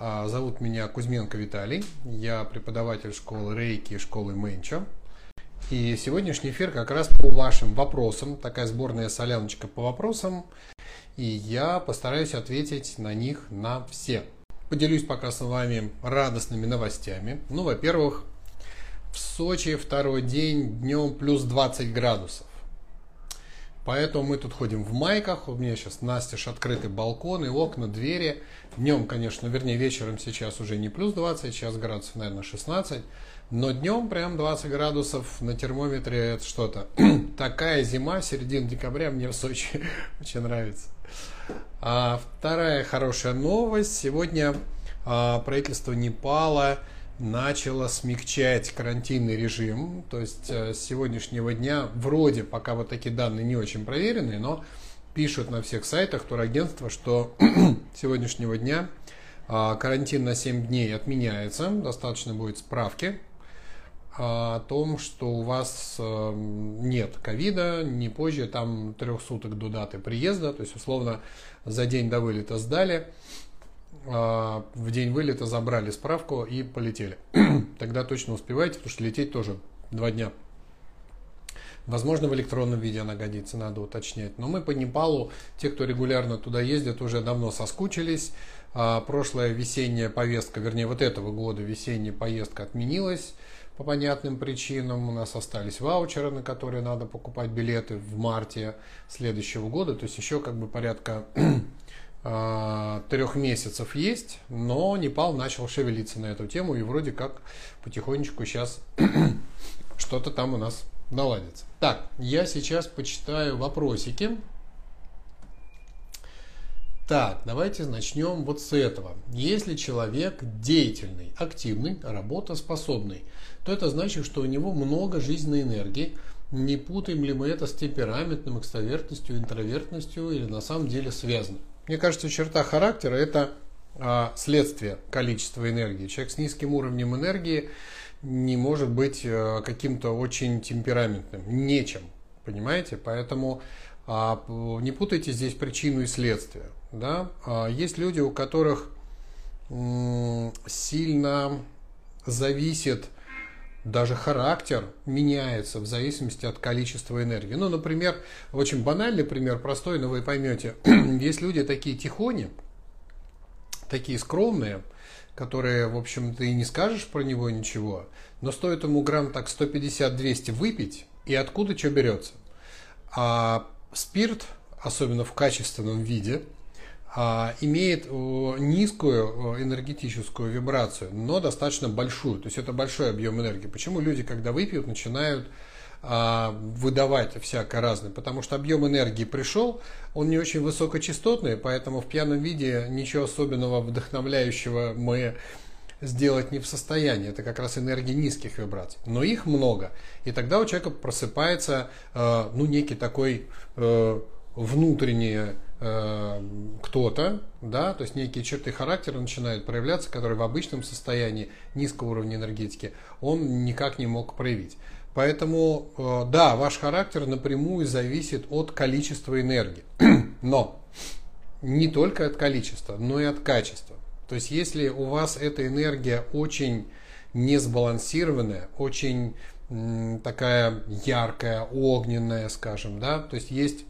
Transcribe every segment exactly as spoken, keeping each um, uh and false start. Зовут меня Кузьменко Виталий, я преподаватель школы Рейки и школы Менчо. И сегодняшний эфир как раз по вашим вопросам, такая сборная соляночка по вопросам. И я постараюсь ответить на них на все. Поделюсь пока с вами радостными новостями. Ну, во-первых, в Сочи второй день днем плюс двадцать градусов. Поэтому мы тут ходим в майках, у меня сейчас настежь открыты балконы, окна, двери. Днем, конечно, вернее вечером сейчас уже не плюс двадцать, сейчас градусов, наверное, шестнадцать. Но днем прям двадцать градусов на термометре это что-то. Такая зима, середина декабря, мне в Сочи очень нравится. А вторая хорошая новость. Сегодня а, правительство Непала начало смягчать карантинный режим, то есть с сегодняшнего дня, вроде пока вот такие данные не очень проверены, но пишут на всех сайтах турагентства, что с сегодняшнего дня карантин на семь дней отменяется, достаточно будет справки о том, что у вас нет ковида, не позже там трех суток до даты приезда, то есть условно за день до вылета сдали, в день вылета забрали справку и полетели. Тогда точно успеваете, потому что лететь тоже два дня. Возможно, в электронном виде она годится, надо уточнять. Но мы по Непалу, те, кто регулярно туда ездит, уже давно соскучились. Прошлая весенняя повестка, вернее, вот этого года весенняя поездка отменилась по понятным причинам. У нас остались ваучеры, на которые надо покупать билеты в марте следующего года. То есть еще как бы порядка трех месяцев есть, но Непал начал шевелиться на эту тему, и вроде как потихонечку сейчас что-то там у нас наладится. Так, я сейчас почитаю вопросики. Так, давайте начнем вот с этого. Если человек деятельный, активный, работоспособный, то это значит, что у него много жизненной энергии. Не путаем ли мы это с темпераментным, экстравертностью, интровертностью, или на самом деле связано? Мне кажется, черта характера – это а, следствие количества энергии. Человек с низким уровнем энергии не может быть а, каким-то очень темпераментным, нечем, понимаете? Поэтому а, не путайте здесь причину и следствие. Да? А, есть люди, у которых м, сильно зависит даже характер, меняется в зависимости от количества энергии. Ну, например, очень банальный пример, простой, но вы поймете. Есть люди такие тихони, такие скромные, которые, в общем-то, и не скажешь про него ничего, но стоит ему грамм так сто пятьдесят - двести выпить, и откуда что берется. А спирт, особенно в качественном виде, имеет низкую энергетическую вибрацию, но достаточно большую. То есть это большой объем энергии. Почему люди, когда выпьют, начинают выдавать всякое разное? Потому что объем энергии пришел, он не очень высокочастотный, поэтому в пьяном виде ничего особенного, вдохновляющего мы сделать не в состоянии. Это как раз энергии низких вибраций. Но их много. И тогда у человека просыпается ну, некий такой внутренний кто-то, да, то есть некие черты характера начинают проявляться, которые в обычном состоянии низкого уровня энергетики он никак не мог проявить. Поэтому, да, ваш характер напрямую зависит от количества энергии, но не только от количества, но и от качества. То есть если у вас эта энергия очень несбалансированная, очень м, такая яркая, огненная, скажем, да, то есть есть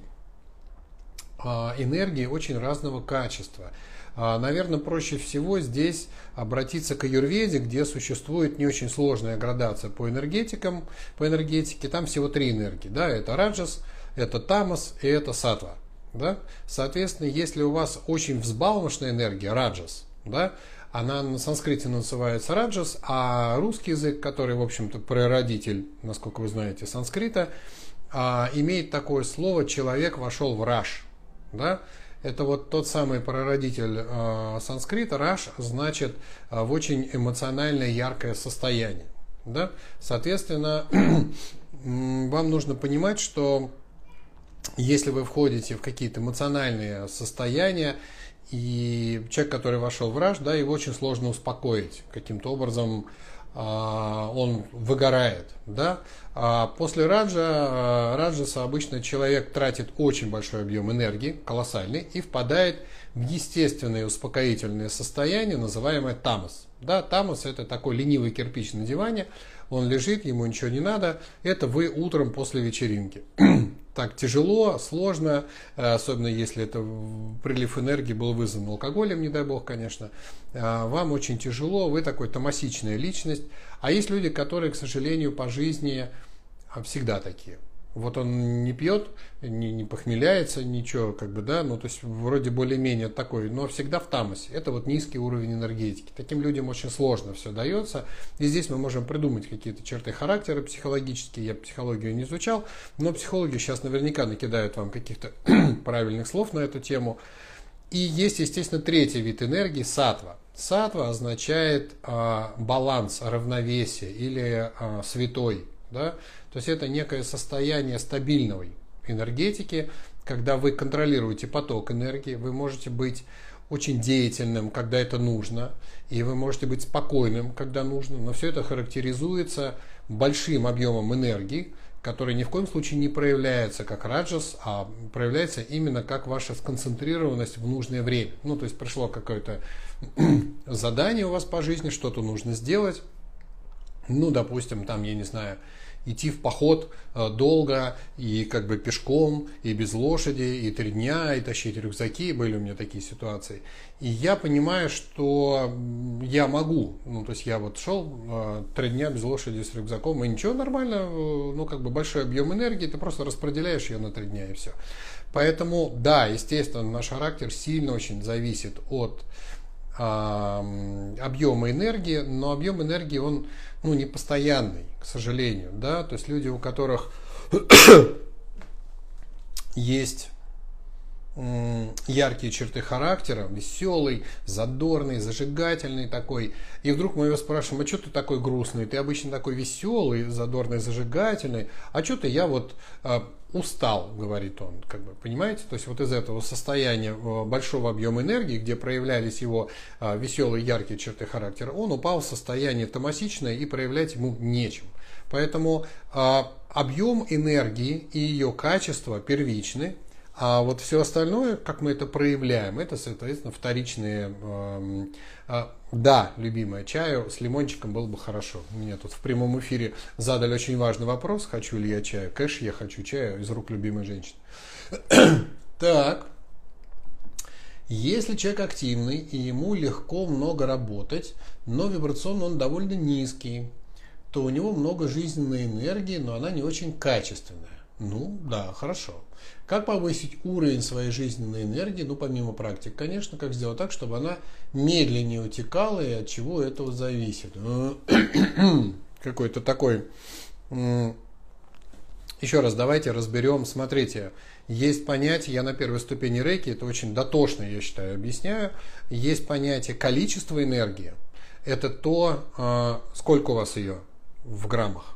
энергии очень разного качества. Наверное, проще всего здесь обратиться к аюрведе, где существует не очень сложная градация по энергетикам, по энергетике. Там всего три энергии. Да? Это раджас, это тамас и это саттва. Да? Соответственно, если у вас очень взбалмошная энергия, раджас, да, она на санскрите называется раджас, а русский язык, который, в общем-то, прародитель, насколько вы знаете, санскрита, имеет такое слово «человек вошел в раж». Да? Это вот тот самый прародитель э, санскрита, раж, значит, в очень эмоциональное яркое состояние. Да? Соответственно, вам нужно понимать, что если вы входите в какие-то эмоциональные состояния, и человек, который вошел в раж, да, его очень сложно успокоить каким-то образом, он выгорает, да? А после раджа, раджаса обычно человек тратит очень большой объем энергии, колоссальный, и впадает в естественное успокоительное состояние, называемое тамас. Да, тамас — это такой ленивый кирпич на диване, он лежит, ему ничего не надо, это вы утром после вечеринки. Так тяжело, сложно, особенно если это прилив энергии был вызван алкоголем, не дай бог, конечно. Вам очень тяжело, вы такой тамасичная личность. А есть люди, которые, к сожалению, по жизни всегда такие. Вот он не пьет, не, не похмеляется, ничего, как бы, да, ну, то есть, вроде более-менее такой, но всегда в тамасе. Это вот низкий уровень энергетики. Таким людям очень сложно все дается. И здесь мы можем придумать какие-то черты характера психологические. Я психологию не изучал, но психологи сейчас наверняка накидают вам каких-то правильных слов на эту тему. И есть, естественно, третий вид энергии – саттва. Саттва означает а, баланс, равновесие или а, святой. Да? То есть это некое состояние стабильной энергетики, когда вы контролируете поток энергии, вы можете быть очень деятельным, когда это нужно, и вы можете быть спокойным, когда нужно, но все это характеризуется большим объемом энергии, который ни в коем случае не проявляется как раджас, а проявляется именно как ваша сконцентрированность в нужное время. Ну, то есть пришло какое-то задание у вас по жизни, что-то нужно сделать. Ну, допустим, там, я не знаю, идти в поход долго и как бы пешком, и без лошади, и три дня, и тащить рюкзаки. Были у меня такие ситуации. И я понимаю, что я могу. Ну, то есть я вот шел три дня без лошади с рюкзаком, и ничего, нормально, ну, как бы большой объем энергии, ты просто распределяешь ее на три дня, и все. Поэтому, да, естественно, наш характер сильно очень зависит от объема энергии, но объем энергии он, ну, не постоянный, к сожалению, да, то есть люди, у которых есть яркие черты характера, веселый, задорный, зажигательный такой, и вдруг мы его спрашиваем: а что ты такой грустный, ты обычно такой веселый, задорный, зажигательный, а что ты, я вот э, устал, говорит он, как бы, понимаете, то есть вот из этого состояния большого объема энергии, где проявлялись его э, веселые, яркие черты характера, он упал в состояние тамасичное, и проявлять ему нечем. Поэтому э, объем энергии и ее качество первичны. А вот все остальное, как мы это проявляем, это, соответственно, вторичные. Э, э, да, любимая, чаю с лимончиком было бы хорошо. Мне тут в прямом эфире задали очень важный вопрос: хочу ли я чаю? Кэш, я хочу чаю из рук любимой женщины. Так, если человек активный и ему легко много работать, но вибрационно он довольно низкий, то у него много жизненной энергии, но она не очень качественная. Ну, да, хорошо. Как повысить уровень своей жизненной энергии, ну, помимо практик, конечно, как сделать так, чтобы она медленнее утекала, и от чего этого зависит? Какой-то такой... Еще раз давайте разберем, смотрите, есть понятие, я на первой ступени рейки, это очень дотошно, я считаю, объясняю, есть понятие количество энергии, это то, сколько у вас ее в граммах.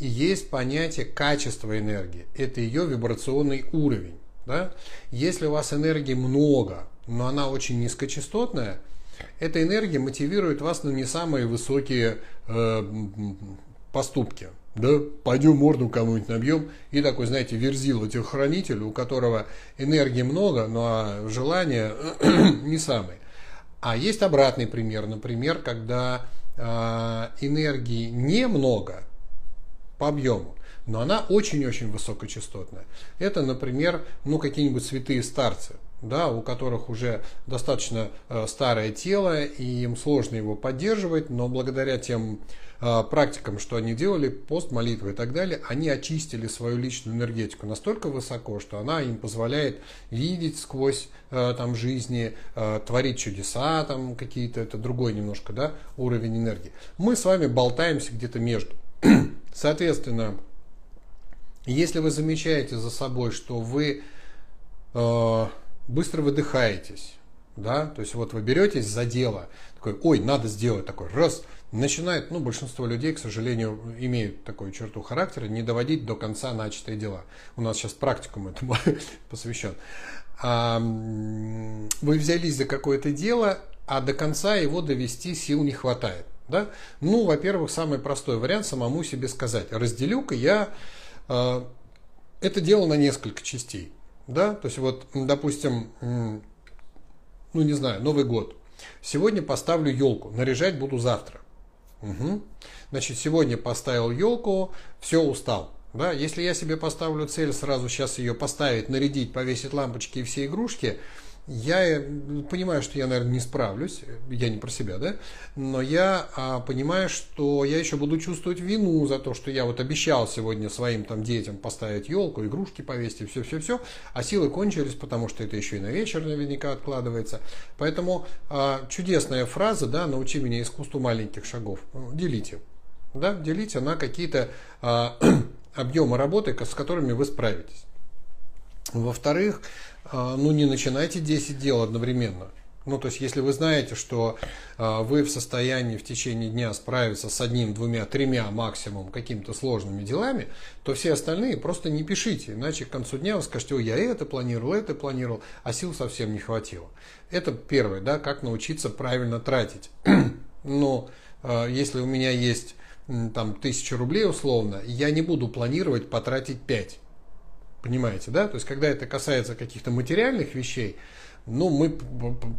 И есть понятие качества энергии, это ее вибрационный уровень. Да? Если у вас энергии много, но она очень низкочастотная, эта энергия мотивирует вас на не самые высокие э, поступки. Да? Пойдем морду кому-нибудь набьем, и такой, знаете, верзила телохранитель, у которого энергии много, но желания не самые. А есть обратный пример, например, когда э, энергии немного по объему, но она очень-очень высокочастотная. Это, например, ну, какие-нибудь святые старцы, да, у которых уже достаточно э, старое тело, и им сложно его поддерживать, но благодаря тем э, практикам, что они делали, пост, молитвы и так далее, они очистили свою личную энергетику настолько высоко, что она им позволяет видеть сквозь э, там, жизни, э, творить чудеса, там, какие-то, это другой немножко, да, уровень энергии. Мы с вами болтаемся где-то между. Соответственно, если вы замечаете за собой, что вы э, быстро выдыхаетесь, да, то есть вот вы беретесь за дело, такой, ой, надо сделать, такой, раз, начинает, ну, большинство людей, к сожалению, имеют такую черту характера, не доводить до конца начатые дела. У нас сейчас практикум этому посвящен. Вы взялись за какое-то дело, а до конца его довести сил не хватает. Да? Ну, во-первых, самый простой вариант самому себе сказать: разделю-ка я э, это дело на несколько частей. Да? То есть, вот, допустим, ну не знаю, Новый год. Сегодня поставлю елку, наряжать буду завтра. Угу. Значит, сегодня поставил елку, все, устал. Да? Если я себе поставлю цель сразу сейчас ее поставить, нарядить, повесить лампочки и все игрушки, я понимаю, что я, наверное, не справлюсь, я не про себя, да, но я а, понимаю, что я еще буду чувствовать вину за то, что я вот обещал сегодня своим там детям поставить елку, игрушки повесить и все-все-все, а силы кончились, потому что это еще и на вечер наверняка откладывается. Поэтому а, чудесная фраза, да, научи меня искусству маленьких шагов, делите, да, делите на какие-то а, объемы работы, с которыми вы справитесь. Во-вторых, ну не начинайте десять дел одновременно. Ну то есть если вы знаете, что вы в состоянии в течение дня справиться с одним, двумя, тремя максимум какими-то сложными делами, то все остальные просто не пишите. Иначе к концу дня вы скажете: ой, я это планировал, это планировал, а сил совсем не хватило. Это первое, да, как научиться правильно тратить. Но если у меня есть там тысяча рублей условно, я не буду планировать потратить пять. Понимаете, да? То есть, когда это касается каких-то материальных вещей, ну, мы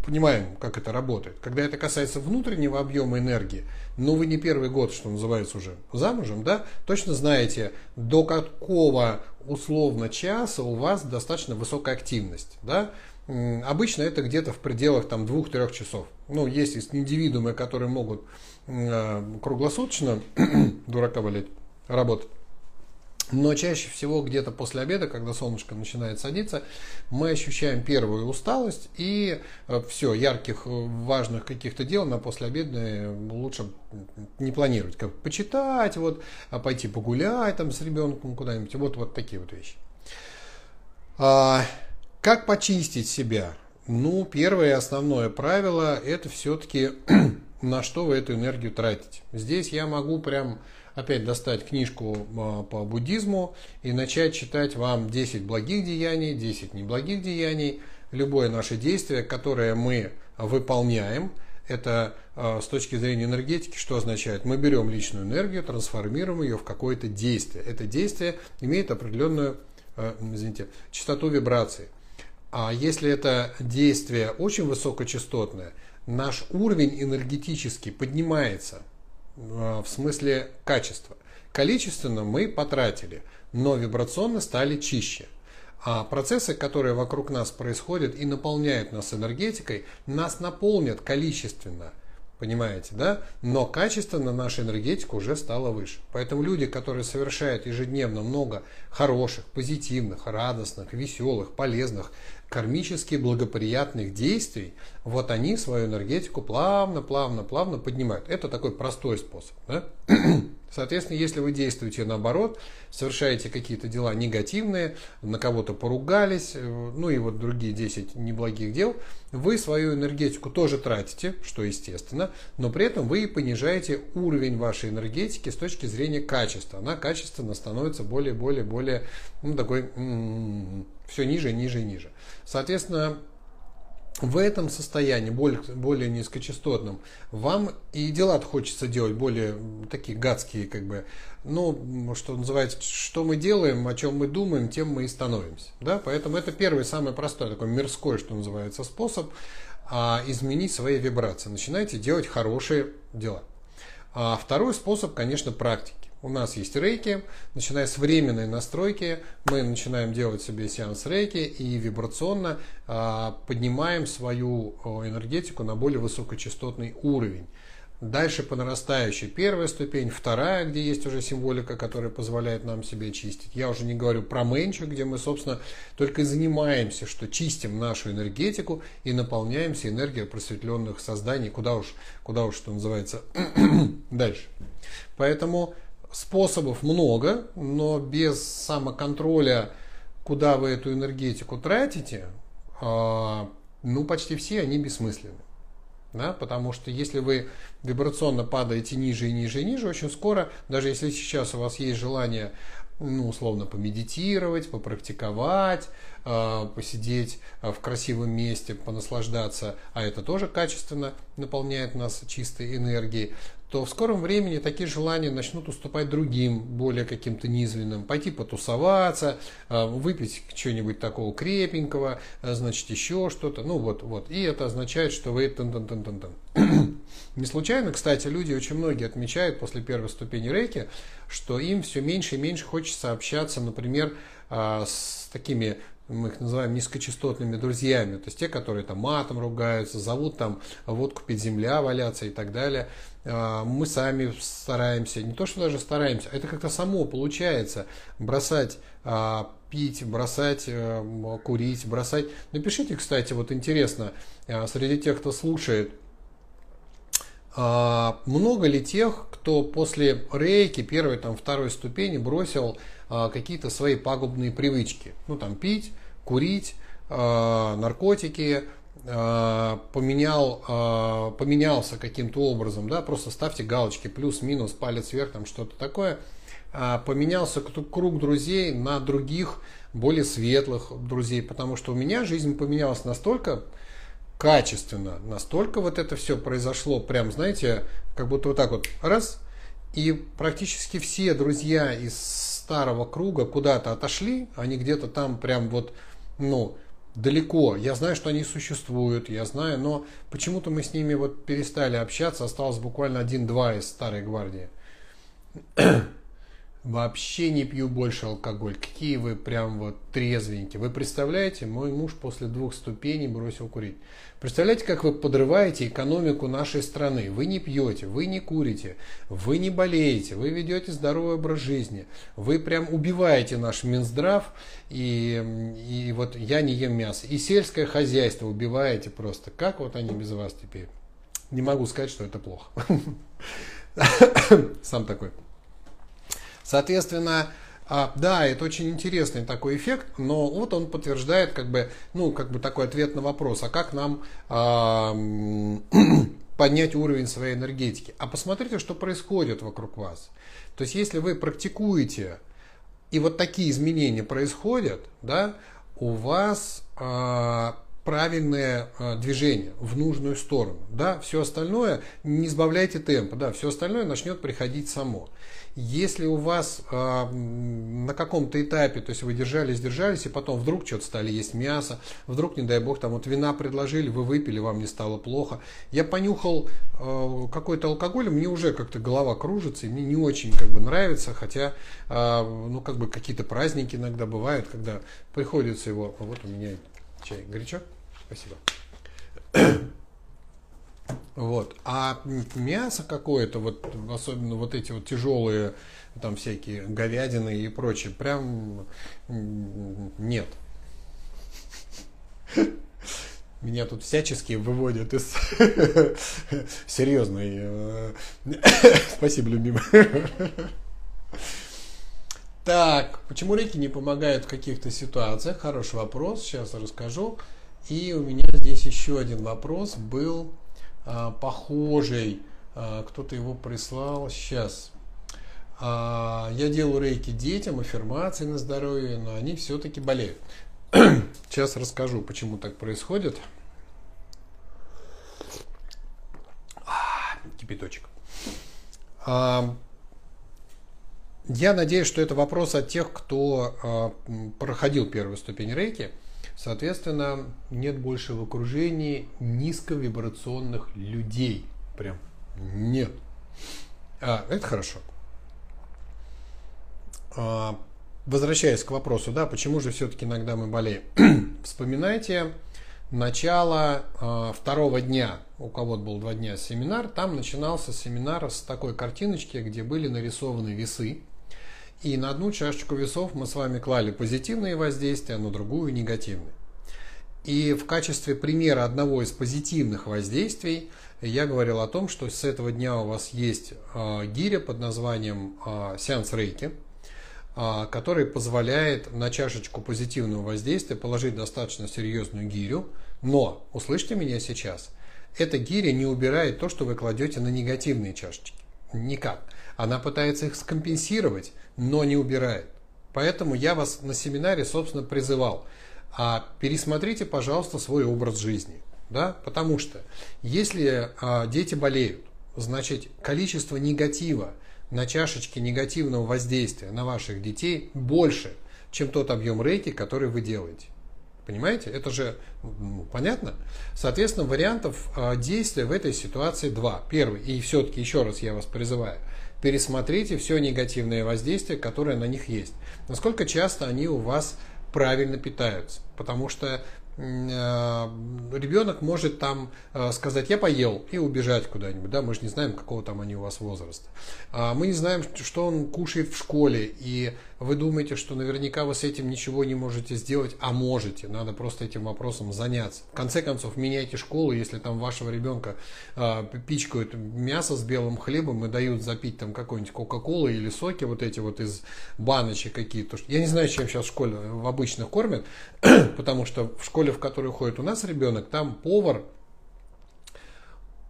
понимаем, как это работает. Когда это касается внутреннего объема энергии, ну, вы не первый год, что называется, уже замужем, да, точно знаете, до какого условно часа у вас достаточно высокая активность, да? Обычно это где-то в пределах там двух-трех часов. Ну, есть индивидуумы, которые могут круглосуточно дурака валять, работать. Но чаще всего где-то после обеда, когда солнышко начинает садиться, мы ощущаем первую усталость, и все, ярких, важных каких-то дел на послеобедное лучше не планировать. Как почитать, вот, пойти погулять там с ребенком куда-нибудь, вот, вот такие вот вещи. А, как почистить себя? Ну, первое и основное правило – это все-таки на что вы эту энергию тратите. Здесь я могу прям... опять достать книжку по буддизму и начать читать вам десять благих деяний, десять неблагих деяний. Любое наше действие, которое мы выполняем, это с точки зрения энергетики, что означает? Мы берем личную энергию, трансформируем ее в какое-то действие. Это действие имеет определенную, извините, частоту вибрации. А если это действие очень высокочастотное, наш уровень энергетический поднимается. В смысле качества. Количественно мы потратили, но вибрационно стали чище. А процессы, которые вокруг нас происходят и наполняют нас энергетикой, нас наполнят количественно. Понимаете, да? Но качественно наша энергетика уже стала выше. Поэтому люди, которые совершают ежедневно много хороших, позитивных, радостных, веселых, полезных, кармически благоприятных действий, вот они свою энергетику плавно, плавно, плавно поднимают. Это такой простой способ. Да? Соответственно, если вы действуете наоборот, совершаете какие-то дела негативные, на кого-то поругались, ну и вот другие десять неблагих дел, вы свою энергетику тоже тратите, что естественно, но при этом вы понижаете уровень вашей энергетики с точки зрения качества. Она качественно становится более, более, более, ну такой, м-м, все ниже, ниже, ниже. Соответственно, в этом состоянии, более, более низкочастотном, вам и дела-то хочется делать более такие гадские, как бы, ну, что называется, что мы делаем, о чем мы думаем, тем мы и становимся. Да? Поэтому это первый, самый простой, такой мирской, что называется, способ а, изменить свои вибрации. Начинайте делать хорошие дела. А второй способ, конечно, практики. У нас есть рейки, начиная с временной настройки, мы начинаем делать себе сеанс рейки и вибрационно а, поднимаем свою энергетику на более высокочастотный уровень. Дальше по нарастающей первая ступень, вторая, где есть уже символика, которая позволяет нам себе чистить. Я уже не говорю про менчо, где мы, собственно, только и занимаемся, что чистим нашу энергетику и наполняемся энергией просветленных созданий, куда уж, куда уж, что называется, дальше. Поэтому... способов много, но без самоконтроля, куда вы эту энергетику тратите, ну почти все они бессмысленны. Да? Потому что если вы вибрационно падаете ниже и ниже и ниже, очень скоро, даже если сейчас у вас есть желание ну, условно, помедитировать, попрактиковать, посидеть в красивом месте, понаслаждаться, а это тоже качественно наполняет нас чистой энергией, то в скором времени такие желания начнут уступать другим, более каким-то низменным. Пойти потусоваться, выпить чего-нибудь такого крепенького, значит, еще что-то. Ну вот, вот. И это означает, что вы... Не случайно, кстати, люди, очень многие отмечают после первой ступени рейки, что им все меньше и меньше хочется общаться, например, с такими... мы их называем низкочастотными друзьями, то есть те, которые там матом ругаются, зовут там водку пить, земля валяться и так далее. Мы сами стараемся, не то что даже стараемся, это как-то само получается, бросать пить, бросать курить, бросать. Напишите, кстати, вот интересно, среди тех, кто слушает, много ли тех, кто после рейки первой, там, второй ступени бросил а, какие-то свои пагубные привычки? Ну, там, пить, курить, а, наркотики, а, поменял, а, поменялся каким-то образом, да, просто ставьте галочки, плюс, минус, палец вверх, там, что-то такое. А, поменялся круг друзей на других, более светлых друзей, потому что у меня жизнь поменялась настолько качественно, настолько вот это все произошло, прям, знаете, как будто вот так вот, раз, и практически все друзья из старого круга куда-то отошли, они где-то там прям вот, ну, далеко, я знаю, что они существуют, я знаю, но почему-то мы с ними вот перестали общаться, осталось буквально один-два из старой гвардии. Вообще не пью больше алкоголь. Какие вы прям вот трезвенькие. Вы представляете, мой муж после двух ступеней бросил курить. Представляете, как вы подрываете экономику нашей страны. Вы не пьете, вы не курите, вы не болеете, вы ведете здоровый образ жизни. Вы прям убиваете наш Минздрав. И, и вот я не ем мясо. И сельское хозяйство убиваете просто. Как вот они без вас теперь? Не могу сказать, что это плохо. Сам такой. Соответственно, да, это очень интересный такой эффект, но вот он подтверждает как бы, ну, как бы такой ответ на вопрос, а как нам э, поднять уровень своей энергетики? А посмотрите, что происходит вокруг вас. То есть, если вы практикуете, и вот такие изменения происходят, да, у вас э, правильное э, движение в нужную сторону. Да? Все остальное, не сбавляйте темпа, да, все остальное начнет приходить само. Если у вас э, на каком-то этапе, то есть вы держались, держались, и потом вдруг что-то стали есть мясо, вдруг, не дай бог, там вот вина предложили, вы выпили, вам не стало плохо. Я понюхал э, какой-то алкоголь, мне уже как-то голова кружится, и мне не очень как бы нравится, хотя, э, ну, как бы какие-то праздники иногда бывают, когда приходится его... Вот у меня чай горячо, спасибо. Вот. А мясо какое-то, вот, особенно вот эти вот тяжелые, там всякие говядины и прочее, прям нет. Меня тут всячески выводят из серьезной. Спасибо, любимый. Так, почему рейки не помогают в каких-то ситуациях? Хороший вопрос, сейчас расскажу. И у меня здесь еще один вопрос был. Похожий, кто-то его прислал сейчас. Я делаю рейки детям, аффирмации на здоровье, но они все-таки болеют. Сейчас расскажу, почему так происходит. Кипяточек. Я надеюсь, что это вопрос от тех, кто проходил первую ступень рейки. Соответственно, нет больше в окружении низковибрационных людей. Прям нет. А, это хорошо. А, возвращаясь к вопросу, да, почему же все-таки иногда мы болеем? Вспоминайте начало а, второго дня. У кого-то был два дня семинар. Там начинался семинар с такой картиночки, где были нарисованы весы. И на одну чашечку весов мы с вами клали позитивные воздействия, на другую – негативные. И в качестве примера одного из позитивных воздействий я говорил о том, что с этого дня у вас есть э, гиря под названием э, сеанс рейки, э, который позволяет на чашечку позитивного воздействия положить достаточно серьезную гирю. Но, услышьте меня сейчас, эта гиря не убирает то, что вы кладете на негативные чашечки. Никак. Она пытается их скомпенсировать, но не убирает. Поэтому я вас на семинаре, собственно, призывал, а, пересмотрите, пожалуйста, свой образ жизни. Да? Потому что если а, дети болеют, значит, количество негатива на чашечке негативного воздействия на ваших детей больше, чем тот объем рейки, который вы делаете. Понимаете? Это же ну, понятно? Соответственно, вариантов а, действия в этой ситуации два. Первый, и все-таки еще раз я вас призываю, пересмотрите все негативное воздействие, которое на них есть. Насколько часто они у вас правильно питаются. Потому что э, ребенок может там э, сказать «я поел» и убежать куда-нибудь. Да? Мы же не знаем, какого там они у вас возраста. А мы не знаем, что он кушает в школе. И вы думаете, что наверняка вы с этим ничего не можете сделать, а можете. Надо просто этим вопросом заняться. В конце концов, меняйте школу, если там вашего ребенка э, пичкают мясо с белым хлебом и дают запить там какой-нибудь кока-колы или соки вот эти вот из баночек какие-то. Я не знаю, чем сейчас в школе в обычном кормят, потому что в школе, в которую ходит у нас ребенок, там повар,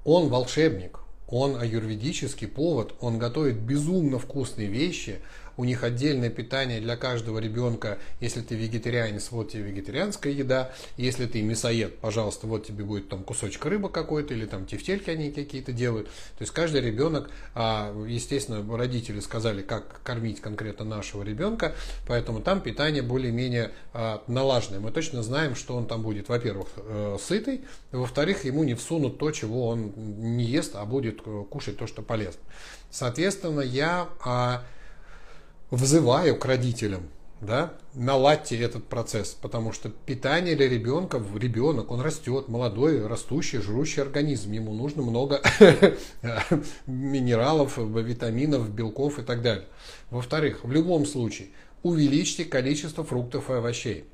он волшебник, он аюрведический повар, он готовит безумно вкусные вещи, у них отдельное питание для каждого ребенка, если ты вегетарианец, вот тебе вегетарианская еда, если ты мясоед, пожалуйста, вот тебе будет там кусочек рыбы какой-то, или там тефтельки они какие-то делают, то есть каждый ребенок, естественно, родители сказали, как кормить конкретно нашего ребенка, поэтому там питание более-менее налаженное, мы точно знаем, что он там будет, во-первых, сытый, во-вторых, ему не всунут то, чего он не ест, а будет кушать то, что полезно. Соответственно, я взываю к родителям, да, наладьте этот процесс, потому что питание для ребенка, ребенок, он растет, молодой, растущий, жрущий организм, ему нужно много минералов, витаминов, белков и так далее. Во-вторых, в любом случае, увеличьте количество фруктов и овощей,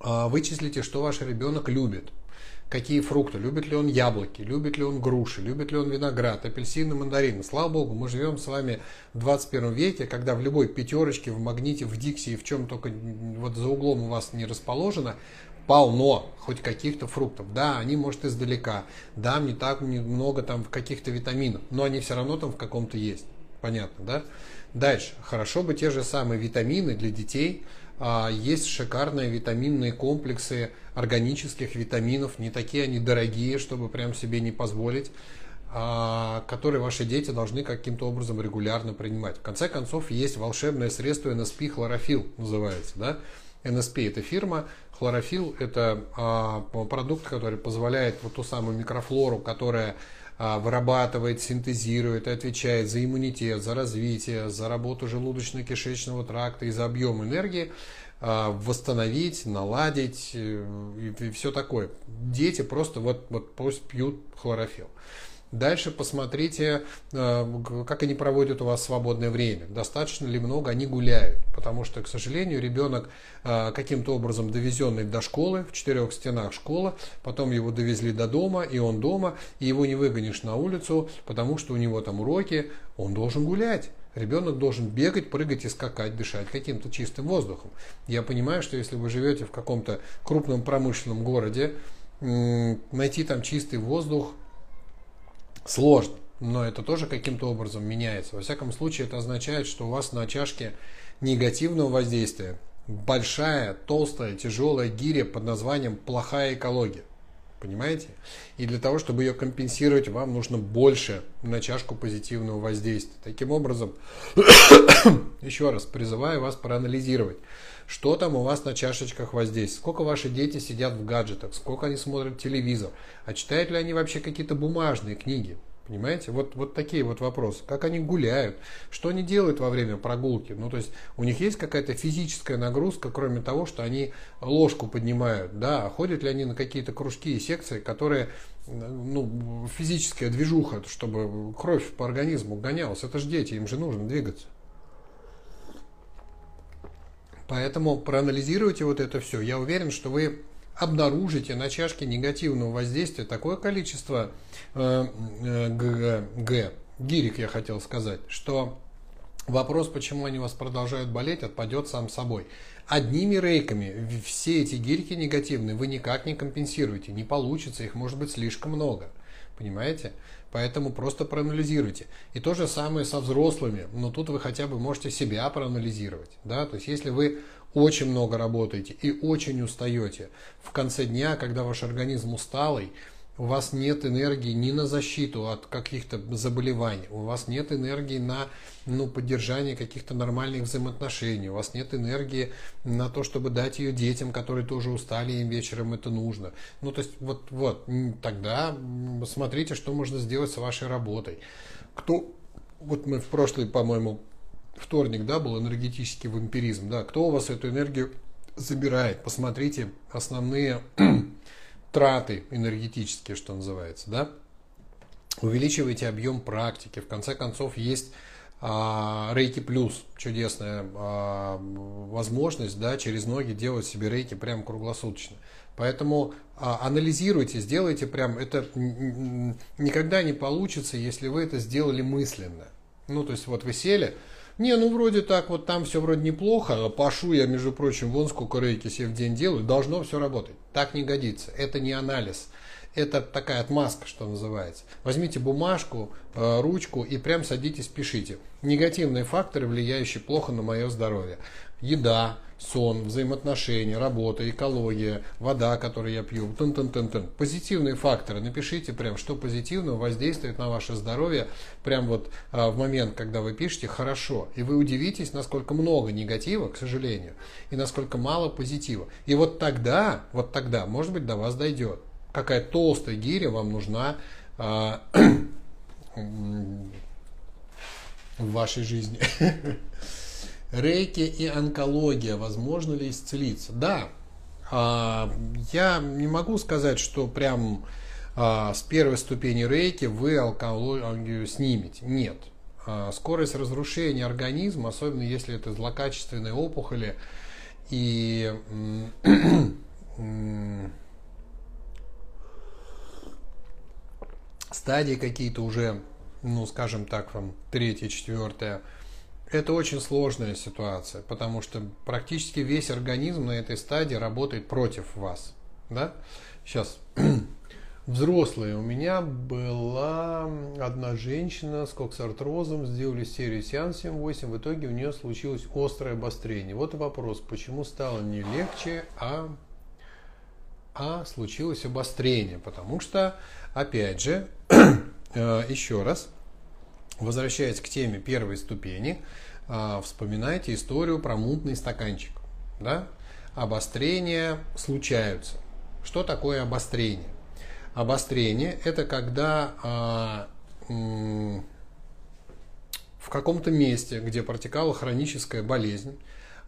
вычислите, что ваш ребенок любит. Какие фрукты, любит ли он яблоки, любит ли он груши, любит ли он виноград, апельсины, мандарины. Слава богу, мы живем с вами в двадцать первом веке, когда в любой пятерочке, в магните, в дикси, в чем только вот за углом у вас не расположено, полно хоть каких-то фруктов. Да, они, может, издалека, да, не так много там каких-то витаминов, но они все равно там в каком-то есть. Понятно, да? Дальше. Хорошо бы те же самые витамины для детей. Есть шикарные витаминные комплексы органических витаминов, не такие они дорогие, чтобы прям себе не позволить, которые ваши дети должны каким-то образом регулярно принимать. В конце концов, есть волшебное средство эн эс пэ, хлорофилл называется, да? эн эс пэ это фирма, хлорофилл это продукт, который позволяет вот ту самую микрофлору, которая вырабатывает, синтезирует и отвечает за иммунитет, за развитие, за работу желудочно-кишечного тракта и за объем энергии, восстановить, наладить и все такое. Дети просто вот, вот пусть пьют хлорофилл. Дальше посмотрите, как они проводят у вас свободное время, достаточно ли много они гуляют, потому что, к сожалению, ребенок каким-то образом довезенный до школы, в четырех стенах школа, потом его довезли до дома, и он дома, и его не выгонишь на улицу, потому что у него там уроки, он должен гулять. Ребенок должен бегать, прыгать и скакать, дышать каким-то чистым воздухом. Я понимаю, что если вы живете в каком-то крупном промышленном городе, найти там чистый воздух сложно, но это тоже каким-то образом меняется. Во всяком случае, это означает, что у вас на чашке негативного воздействия большая, толстая, тяжелая гиря под названием «плохая экология». Понимаете? И для того, чтобы ее компенсировать, вам нужно больше на чашку позитивного воздействия. Таким образом, еще раз призываю вас проанализировать, что там у вас на чашечках воздействия, сколько ваши дети сидят в гаджетах, сколько они смотрят телевизор, а читают ли они вообще какие-то бумажные книги. Понимаете? Вот, вот такие вот вопросы. Как они гуляют, что они делают во время прогулки. Ну, то есть, у них есть какая-то физическая нагрузка, кроме того, что они ложку поднимают. Да, ходят ли они на какие-то кружки и секции, которые, ну, физическая движуха, чтобы кровь по организму гонялась. Это же дети, им же нужно двигаться. Поэтому проанализируйте вот это все. Я уверен, что вы обнаружите на чашке негативного воздействия такое количество э, э, г, г, гирек, я хотел сказать, что вопрос, почему они у вас продолжают болеть, отпадет сам собой. Одними рейками все эти гирьки негативные вы никак не компенсируете, не получится, их может быть слишком много. Понимаете? Поэтому просто проанализируйте. И то же самое со взрослыми, но тут вы хотя бы можете себя проанализировать. Да? То есть если вы очень много работаете и очень устаете, в конце дня, когда ваш организм усталый, у вас нет энергии ни на защиту от каких-то заболеваний, у вас нет энергии на ну, поддержание каких-то нормальных взаимоотношений, у вас нет энергии на то, чтобы дать ее детям, которые тоже устали, им вечером это нужно. Ну, то есть, вот, вот тогда смотрите, что можно сделать с вашей работой. Кто, вот мы в прошлый, по-моему, вторник, да, был энергетический вампиризм, да, кто у вас эту энергию забирает? Посмотрите основные... траты энергетические, что называется, да? Увеличивайте объем практики. В конце концов, есть а, рейки плюс, чудесная а, возможность, да, через ноги делать себе рейки прям круглосуточно. Поэтому а, анализируйте, сделайте прям, это никогда не получится, если вы это сделали мысленно. Ну, то есть, вот вы сели, не, ну вроде так, вот там все вроде неплохо, пашу я, между прочим, вон сколько рейки себе в день делаю, должно все работать. Так не годится, это не анализ, это такая отмазка, что называется. Возьмите бумажку, ручку и прям садитесь, пишите. Негативные факторы, влияющие плохо на мое здоровье. Еда, сон, взаимоотношения, работа, экология, вода, которую я пью. Тын -тын -тын -тын. Позитивные факторы. Напишите прям, что позитивно воздействует на ваше здоровье. Прям вот а, в момент, когда вы пишете «хорошо». И вы удивитесь, насколько много негатива, к сожалению, и насколько мало позитива. И вот тогда, вот тогда, может быть, до вас дойдет. Какая толстая гиря вам нужна а, в вашей жизни. Рейки и онкология. Возможно ли исцелиться? Да. Я не могу сказать, что прям с первой ступени рейки вы онкологию снимете. Нет. Скорость разрушения организма, особенно если это злокачественные опухоли и... стадии какие-то уже, ну, скажем так, вам третья, четвертая, это очень сложная ситуация, потому что практически весь организм на этой стадии работает против вас. Да? Сейчас. Взрослые. У меня была одна женщина с коксартрозом, сделали серию сеанс семь-восемь, в итоге у нее случилось острое обострение. Вот и вопрос, почему стало не легче, а, а случилось обострение? Потому что, опять же, еще раз, возвращаясь к теме первой ступени, вспоминайте историю про мутный стаканчик. Да? Обострения случаются. Что такое обострение? Обострение – это когда в каком-то месте, где протекала хроническая болезнь,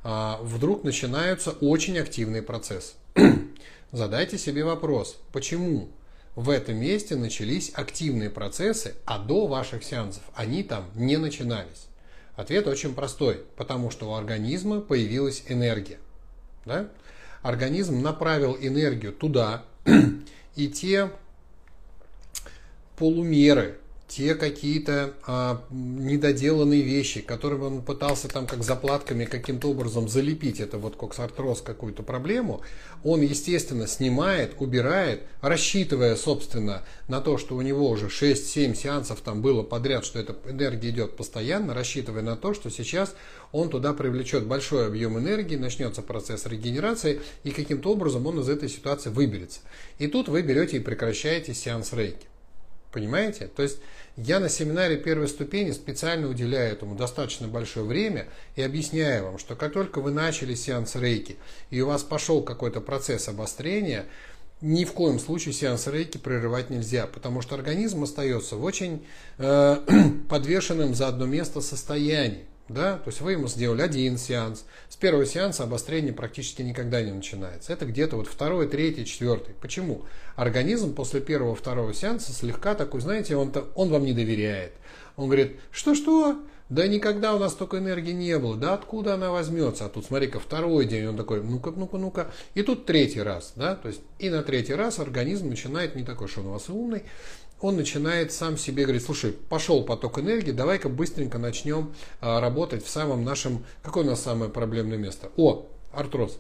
вдруг начинаются очень активные процессы. Задайте себе вопрос, почему в этом месте начались активные процессы, а до ваших сеансов они там не начинались? Ответ очень простой, потому что у организма появилась энергия. Да? Организм направил энергию туда, и те полумеры, те какие-то а, недоделанные вещи, которым он пытался там как заплатками каким-то образом залепить, это вот коксартроз, какую-то проблему, он, естественно, снимает, убирает, рассчитывая, собственно, на то, что у него уже шесть-семь сеансов там было подряд, что эта энергия идет постоянно, рассчитывая на то, что сейчас он туда привлечет большой объем энергии, начнется процесс регенерации, и каким-то образом он из этой ситуации выберется. И тут вы берете и прекращаете сеанс рейки. Понимаете? То есть я на семинаре первой ступени специально уделяю этому достаточно большое время и объясняю вам, что как только вы начали сеанс рейки и у вас пошел какой-то процесс обострения, ни в коем случае сеанс рейки прерывать нельзя, потому что организм остается в очень э, подвешенном за одно место состоянии. Да? То есть вы ему сделали один сеанс, с первого сеанса обострение практически никогда не начинается. Это где-то вот второй, третий, четвертый. Почему? Организм после первого, второго сеанса слегка такой, знаете, он, он вам не доверяет. Он говорит, что-что? Да никогда у нас столько энергии не было. Да откуда она возьмется? А тут смотри-ка второй день, он такой, ну-ка, ну-ка, ну-ка. И тут третий раз. Да? То есть и на третий раз организм начинает, не такой, что он у вас умный, он начинает сам себе говорить, слушай, пошел поток энергии, давай-ка быстренько начнем а, работать в самом нашем... Какое у нас самое проблемное место? О, артроз.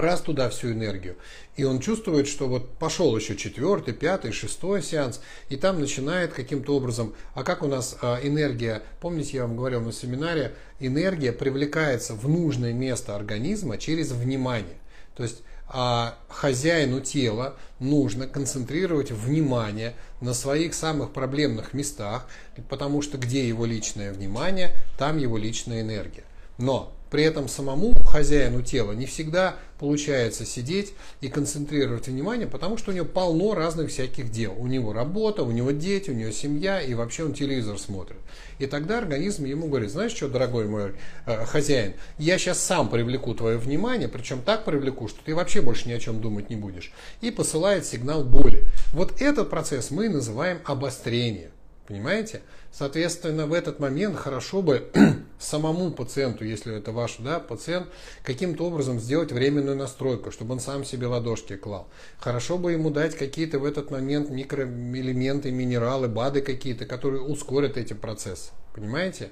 раз туда всю энергию. И он чувствует, что вот пошел еще четвертый, пятый, шестой сеанс, и там начинает каким-то образом, а как у нас энергия, помните, я вам говорил на семинаре, энергия привлекается в нужное место организма через внимание. То есть а хозяину тела нужно концентрировать внимание на своих самых проблемных местах, потому что где его личное внимание, там его личная энергия. Но при этом самому хозяину тела не всегда получается сидеть и концентрировать внимание, потому что у него полно разных всяких дел. У него работа, у него дети, у него семья, и вообще он телевизор смотрит. И тогда организм ему говорит: знаешь что, дорогой мой э, хозяин, я сейчас сам привлеку твое внимание, причем так привлеку, что ты вообще больше ни о чем думать не будешь. И посылает сигнал боли. Вот этот процесс мы называем обострением. Понимаете? Соответственно, в этот момент хорошо бы самому пациенту, если это ваш, да, пациент, каким-то образом сделать временную настройку, чтобы он сам себе ладошки клал. Хорошо бы ему дать какие-то в этот момент микроэлементы, минералы, БАДы какие-то, которые ускорят эти процессы. Понимаете?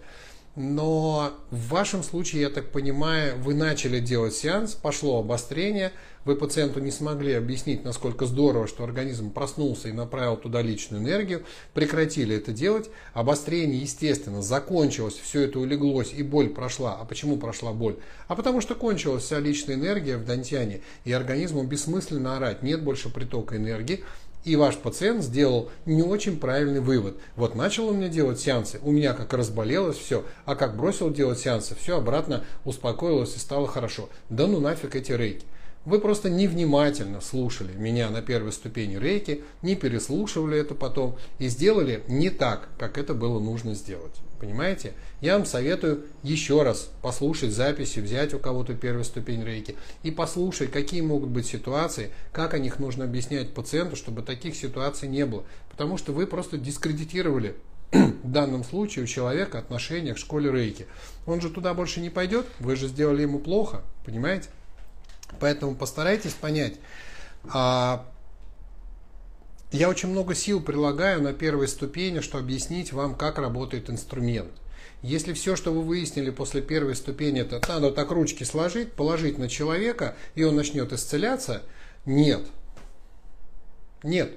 Но в вашем случае, я так понимаю, вы начали делать сеанс, пошло обострение, вы пациенту не смогли объяснить, насколько здорово, что организм проснулся и направил туда личную энергию, прекратили это делать, обострение, естественно, закончилось, все это улеглось и боль прошла. А почему прошла боль? А потому что кончилась вся личная энергия в дантяне, и организму бессмысленно орать, нет больше притока энергии. И ваш пациент сделал не очень правильный вывод. Вот начал у меня делать сеансы, у меня как разболелось все, а как бросил делать сеансы, все обратно успокоилось и стало хорошо. Да ну нафиг эти рейки. Вы просто невнимательно слушали меня на первой ступени рейки, не переслушивали это потом и сделали не так, как это было нужно сделать. Понимаете? Я вам советую еще раз послушать записи, взять у кого-то первую ступень рейки и послушать, какие могут быть ситуации, как о них нужно объяснять пациенту, чтобы таких ситуаций не было. Потому что вы просто дискредитировали в данном случае у человека отношение к школе рейки. Он же туда больше не пойдет, вы же сделали ему плохо, понимаете? Поэтому постарайтесь понять. Я очень много сил прилагаю на первой ступени, что объяснить вам, как работает инструмент. Если все, что вы выяснили после первой ступени, это надо вот так ручки сложить, положить на человека, и он начнет исцеляться, нет. Нет.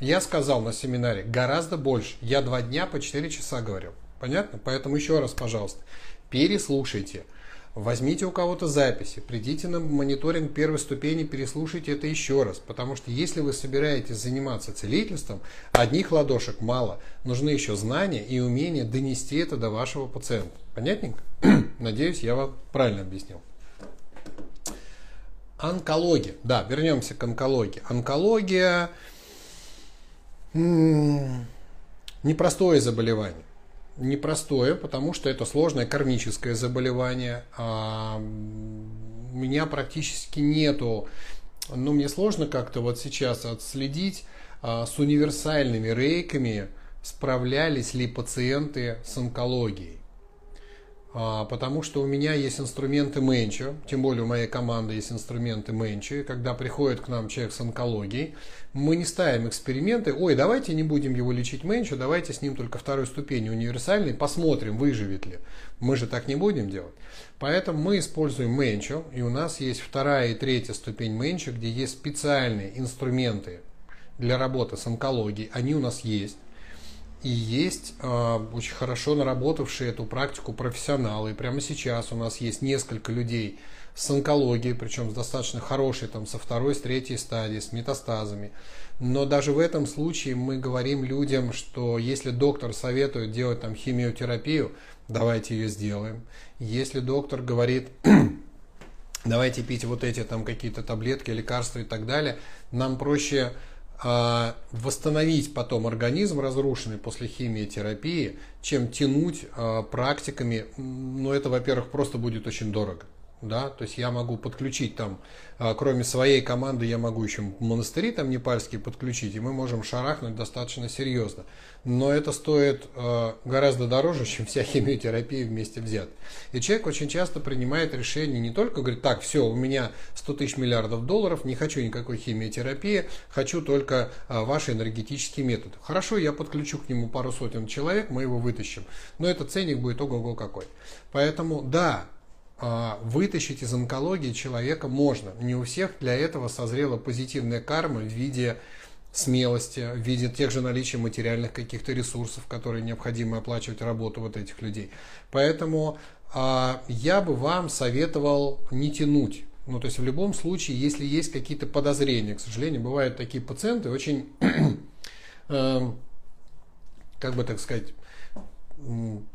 Я сказал на семинаре гораздо больше. Я два дня по четыре часа говорил. Понятно? Поэтому еще раз, пожалуйста, переслушайте. Возьмите у кого-то записи, придите на мониторинг первой ступени, переслушайте это еще раз. Потому что если вы собираетесь заниматься целительством, одних ладошек мало. Нужны еще знания и умение донести это до вашего пациента. Понятненько? Надеюсь, я вам правильно объяснил. Онкология. Да, вернемся к онкологии. Онкология – непростое заболевание. Непростое, потому что это сложное кармическое заболевание. А у меня практически нету, ну мне сложно как-то вот сейчас отследить, а с универсальными рейками справлялись ли пациенты с онкологией. А потому что у меня есть инструменты Менчо, тем более у моей команды есть инструменты Менчо. И когда приходит к нам человек с онкологией, мы не ставим эксперименты. Ой, давайте не будем его лечить меньше, давайте с ним только второй ступени универсальной, посмотрим, выживет ли. Мы же так не будем делать. Поэтому мы используем менчо, и у нас есть вторая и третья ступень менчо, где есть специальные инструменты для работы с онкологией. Они у нас есть. И есть э, очень хорошо наработавшие эту практику профессионалы. И прямо сейчас у нас есть несколько людей с онкологией, причем с достаточно хорошей, там, со второй, с третьей стадии, с метастазами. Но даже в этом случае мы говорим людям, что если доктор советует делать там химиотерапию, давайте ее сделаем. Если доктор говорит, давайте пить вот эти там какие-то таблетки, лекарства и так далее, нам проще восстановить потом организм, разрушенный после химиотерапии, чем тянуть практиками. Но это, во-первых, просто будет очень дорого. Да? То есть я могу подключить там, кроме своей команды, я могу еще монастыри там непальские подключить, и мы можем шарахнуть достаточно серьезно. Но это стоит гораздо дороже, чем вся химиотерапия вместе взята. И человек очень часто принимает решение не только, говорит, так, все, у меня сто тысяч миллиардов долларов, не хочу никакой химиотерапии, хочу только ваши энергетические методы. Хорошо, я подключу к нему пару сотен человек, мы его вытащим, но этот ценник будет ого-го какой. Поэтому да, вытащить из онкологии человека можно. Не у всех для этого созрела позитивная карма в виде смелости, в виде тех же наличия материальных каких-то ресурсов, которые необходимо оплачивать работу вот этих людей. Поэтому я бы вам советовал не тянуть. Ну, то есть в любом случае, если есть какие-то подозрения, к сожалению, бывают такие пациенты очень, э, как бы так сказать,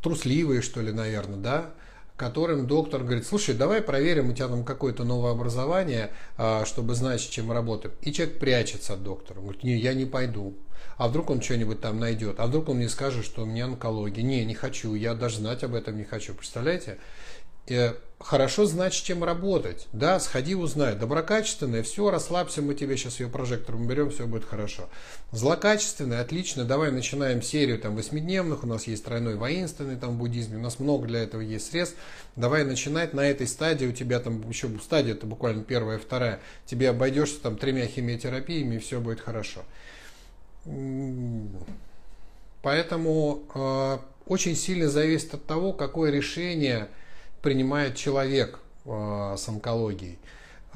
трусливые, что ли, наверное, да, которым доктор говорит: слушай, давай проверим, у тебя там какое-то новое образование, э, чтобы знать, с чем работаем. И человек прячется от доктора, он говорит: не, я не пойду. А вдруг он что-нибудь там найдет, а вдруг он мне скажет, что у меня онкология. Не, не хочу, я даже знать об этом не хочу, представляете? Хорошо знать, с чем работать. Да, сходи, узнай. Доброкачественное — все, расслабься, мы тебе сейчас ее прожектором берем, все будет хорошо. Злокачественное — отлично, давай начинаем серию там восьмидневных, у нас есть тройной воинственный там в буддизме, у нас много для этого есть средств. Давай начинать на этой стадии, у тебя там еще стадия, это буквально первая, вторая, тебе обойдешься там тремя химиотерапиями, и все будет хорошо. Поэтому э, очень сильно зависит от того, какое решение принимает человек э, с онкологией.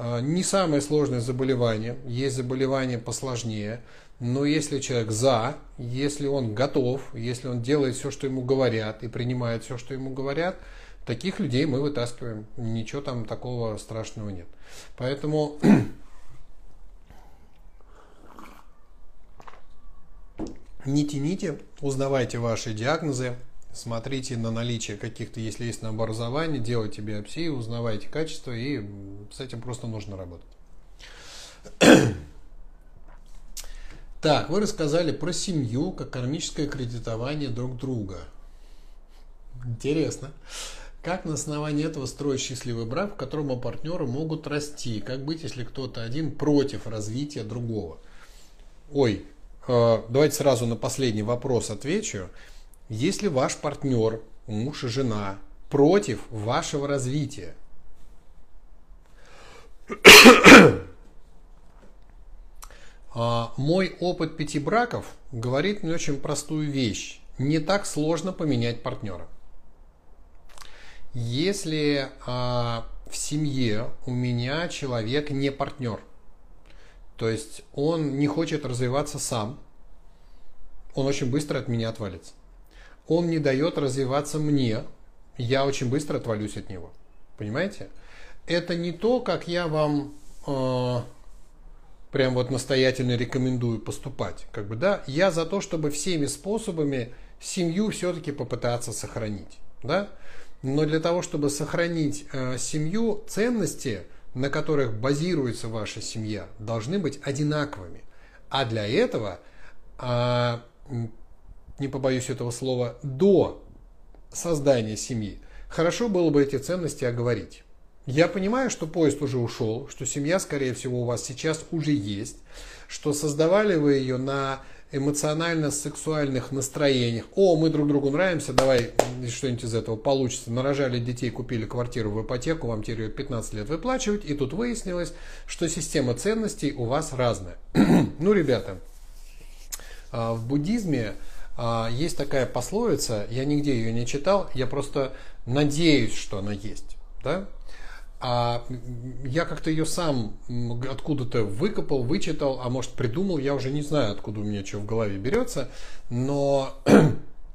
Э, не самое сложное заболевание, есть заболевания посложнее, но если человек за, если он готов, если он делает все, что ему говорят, и принимает все, что ему говорят, таких людей мы вытаскиваем. Ничего там такого страшного нет. Поэтому не тяните, узнавайте ваши диагнозы, смотрите на наличие каких-то, если есть, на образование, делайте биопсии, узнавайте качество, и с этим просто нужно работать. Так, вы рассказали про семью как кармическое кредитование друг друга. Интересно. Как на основании этого строить счастливый брак, в котором оба партнера могут расти? Как быть, если кто-то один против развития другого? Ой, давайте сразу на последний вопрос отвечу. Если ваш партнер, муж и жена, против вашего развития, мой опыт пяти браков говорит мне очень простую вещь. Не так сложно поменять партнера. Если а, в семье у меня человек не партнер, то есть он не хочет развиваться сам, он очень быстро от меня отвалится. Он не дает развиваться мне, я очень быстро отвалюсь от него. Понимаете? Это не то, как я вам э, прям вот настоятельно рекомендую поступать. Как бы, да? Я за то, чтобы всеми способами семью все-таки попытаться сохранить. Да? Но для того, чтобы сохранить э, семью, ценности, на которых базируется ваша семья, должны быть одинаковыми. А для этого... Э, не побоюсь этого слова, до создания семьи, хорошо было бы эти ценности оговорить. Я понимаю, что поезд уже ушел, что семья, скорее всего, у вас сейчас уже есть, что создавали вы ее на эмоционально-сексуальных настроениях. О, мы друг другу нравимся, давай что-нибудь из этого получится. Нарожали детей, купили квартиру в ипотеку, вам теперь пятнадцать лет выплачивать, и тут выяснилось, что система ценностей у вас разная. Ну, ребята, в буддизме есть такая пословица, я нигде ее не читал, я просто надеюсь, что она есть. Да? А я как-то ее сам откуда-то выкопал, вычитал, а может придумал, я уже не знаю, откуда у меня что в голове берется. Но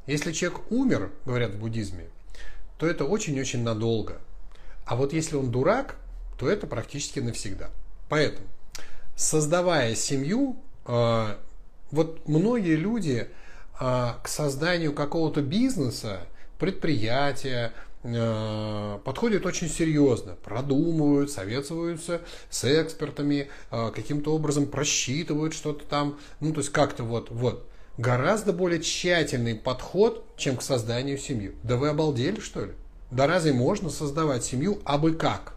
если человек умер, говорят в буддизме, то это очень-очень надолго. А вот если он дурак, то это практически навсегда. Поэтому, создавая семью, вот многие люди... к созданию какого-то бизнеса, предприятия э, подходят очень серьезно, продумывают, советуются с экспертами, э, каким-то образом просчитывают что-то там, ну то есть как-то вот, вот. Гораздо более тщательный подход, чем к созданию семьи. Да вы обалдели, что ли? Да разве можно создавать семью абы как?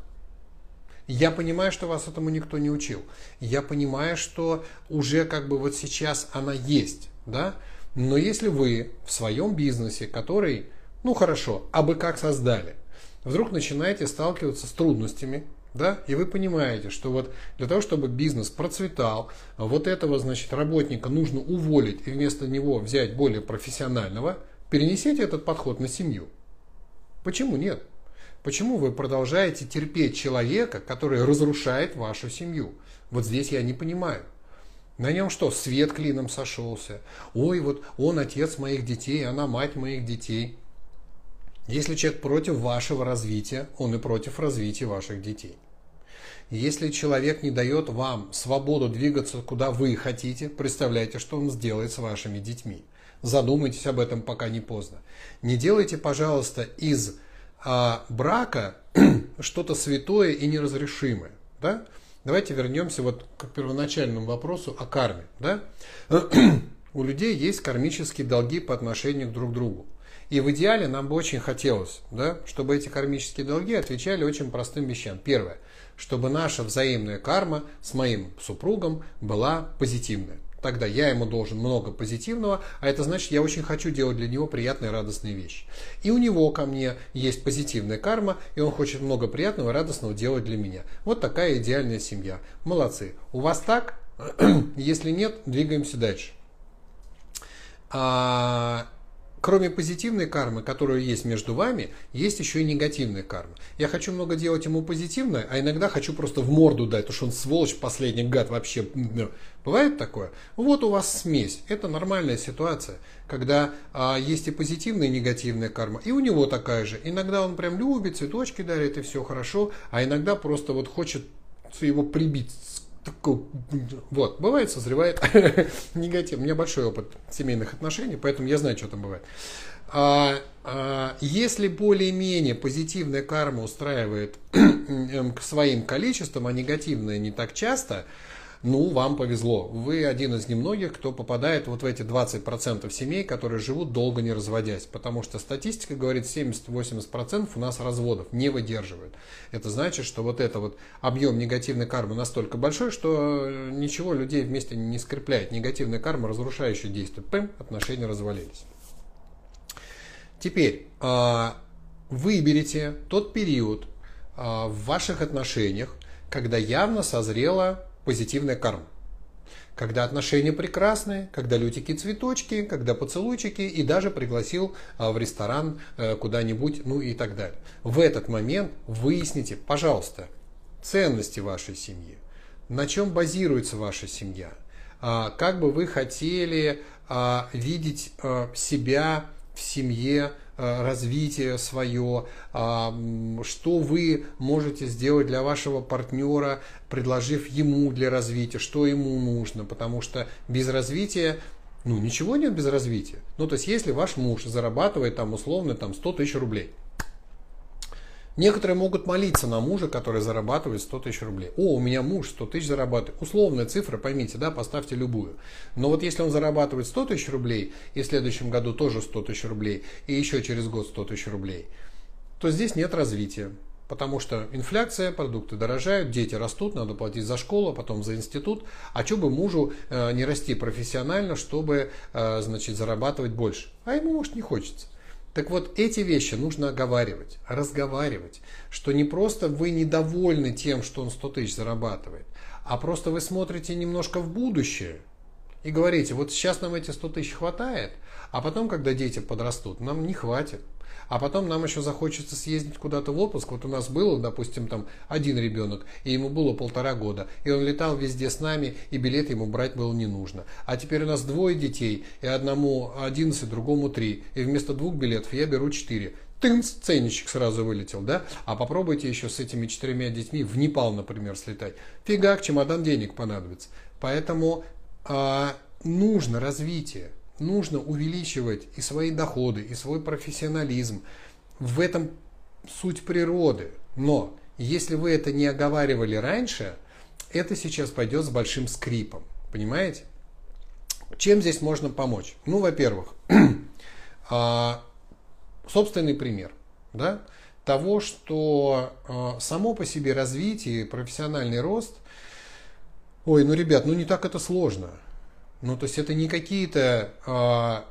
Я понимаю, что вас этому никто не учил. Я понимаю, что уже как бы вот сейчас она есть, да? Но если вы в своем бизнесе, который, ну хорошо, а бы как создали, вдруг начинаете сталкиваться с трудностями, да, и вы понимаете, что вот для того, чтобы бизнес процветал, вот этого, значит, работника нужно уволить и вместо него взять более профессионального, перенесите этот подход на семью. Почему нет? Почему вы продолжаете терпеть человека, который разрушает вашу семью? Вот здесь я не понимаю. На нем что, свет клином сошелся? Ой, вот он отец моих детей, она мать моих детей. Если человек против вашего развития, он и против развития ваших детей. Если человек не дает вам свободу двигаться, куда вы хотите, представляете, что он сделает с вашими детьми. Задумайтесь об этом, пока не поздно. Не делайте, пожалуйста, из а, брака что-то святое и неразрешимое. Да? Давайте вернемся вот к первоначальному вопросу о карме. Да? У людей есть кармические долги по отношению друг к другу. И в идеале нам бы очень хотелось, да, чтобы эти кармические долги отвечали очень простым вещам. Первое, чтобы наша взаимная карма с моим супругом была позитивная. Тогда я ему должен много позитивного, а это значит, я очень хочу делать для него приятные, радостные вещи. И у него ко мне есть позитивная карма, и он хочет много приятного и радостного делать для меня. Вот такая идеальная семья. Молодцы. У вас так? Если нет, двигаемся дальше. А... Кроме позитивной кармы, которая есть между вами, есть еще и негативная карма. Я хочу много делать ему позитивное, а иногда хочу просто в морду дать, потому что он сволочь, последний гад вообще. Бывает такое? Вот у вас смесь. Это нормальная ситуация, когда а, есть и позитивная, и негативная карма. И у него такая же. Иногда он прям любит, цветочки дарит, и все хорошо. А иногда просто вот хочет его прибить. Вот, бывает, созревает негатив. У меня большой опыт семейных отношений, поэтому я знаю, что там бывает. А, а, если более-менее позитивная карма устраивает своим количеством, а негативная не так часто, ну, вам повезло. Вы один из немногих, кто попадает вот в эти двадцать процентов семей, которые живут долго не разводясь. Потому что статистика говорит, семьдесят-восемьдесят процентов у нас разводов не выдерживают. Это значит, что вот этот вот объем негативной кармы настолько большой, что ничего людей вместе не скрепляет. Негативная карма разрушающая действует. Пэм, отношения развалились. Теперь, выберите тот период в ваших отношениях, когда явно созрела позитивная карма. Когда отношения прекрасные, когда лютики-цветочки, когда поцелуйчики и даже пригласил в ресторан куда-нибудь, ну и так далее. В этот момент выясните, пожалуйста, ценности вашей семьи, на чем базируется ваша семья, как бы вы хотели видеть себя в семье, развитие свое, что вы можете сделать для вашего партнера, предложив ему для развития, что ему нужно, потому что без развития, ну ничего нет без развития. Ну то есть если ваш муж зарабатывает там условно там сто тысяч рублей, некоторые могут молиться на мужа, который зарабатывает сто тысяч рублей. О, у меня муж сто тысяч зарабатывает. Условная цифра, поймите, да, поставьте любую. Но вот если он зарабатывает сто тысяч рублей, и в следующем году тоже сто тысяч рублей, и еще через год сто тысяч рублей, то здесь нет развития. Потому что инфляция, продукты дорожают, дети растут, надо платить за школу, потом за институт. А что бы мужу не расти профессионально, чтобы, значит, зарабатывать больше? А ему, может, не хочется. Так вот, эти вещи нужно оговаривать, разговаривать, что не просто вы недовольны тем, что он сто тысяч зарабатывает, а просто вы смотрите немножко в будущее и говорите, вот сейчас нам эти сто тысяч хватает, а потом, когда дети подрастут, нам не хватит. А потом нам еще захочется съездить куда-то в отпуск. Вот у нас был, допустим, там один ребенок, и ему было полтора года, и он летал везде с нами, и билет ему брать было не нужно. А теперь у нас двое детей, и одному одиннадцать, другому три, и вместо двух билетов я беру четыре. Тынц, ценничек сразу вылетел, да? А попробуйте еще с этими четырьмя детьми в Непал, например, слетать. Фигак, чемодан денег понадобится. Поэтому а, нужно развитие. Нужно увеличивать и свои доходы, и свой профессионализм. В этом суть природы. Но если вы это не оговаривали раньше, это сейчас пойдет с большим скрипом. Понимаете? Чем здесь можно помочь? Ну, во-первых, собственный пример, да, того, что само по себе развитие, профессиональный рост, ой, ну, ребят, ну не так это сложно. Ну, то есть это не какие-то а,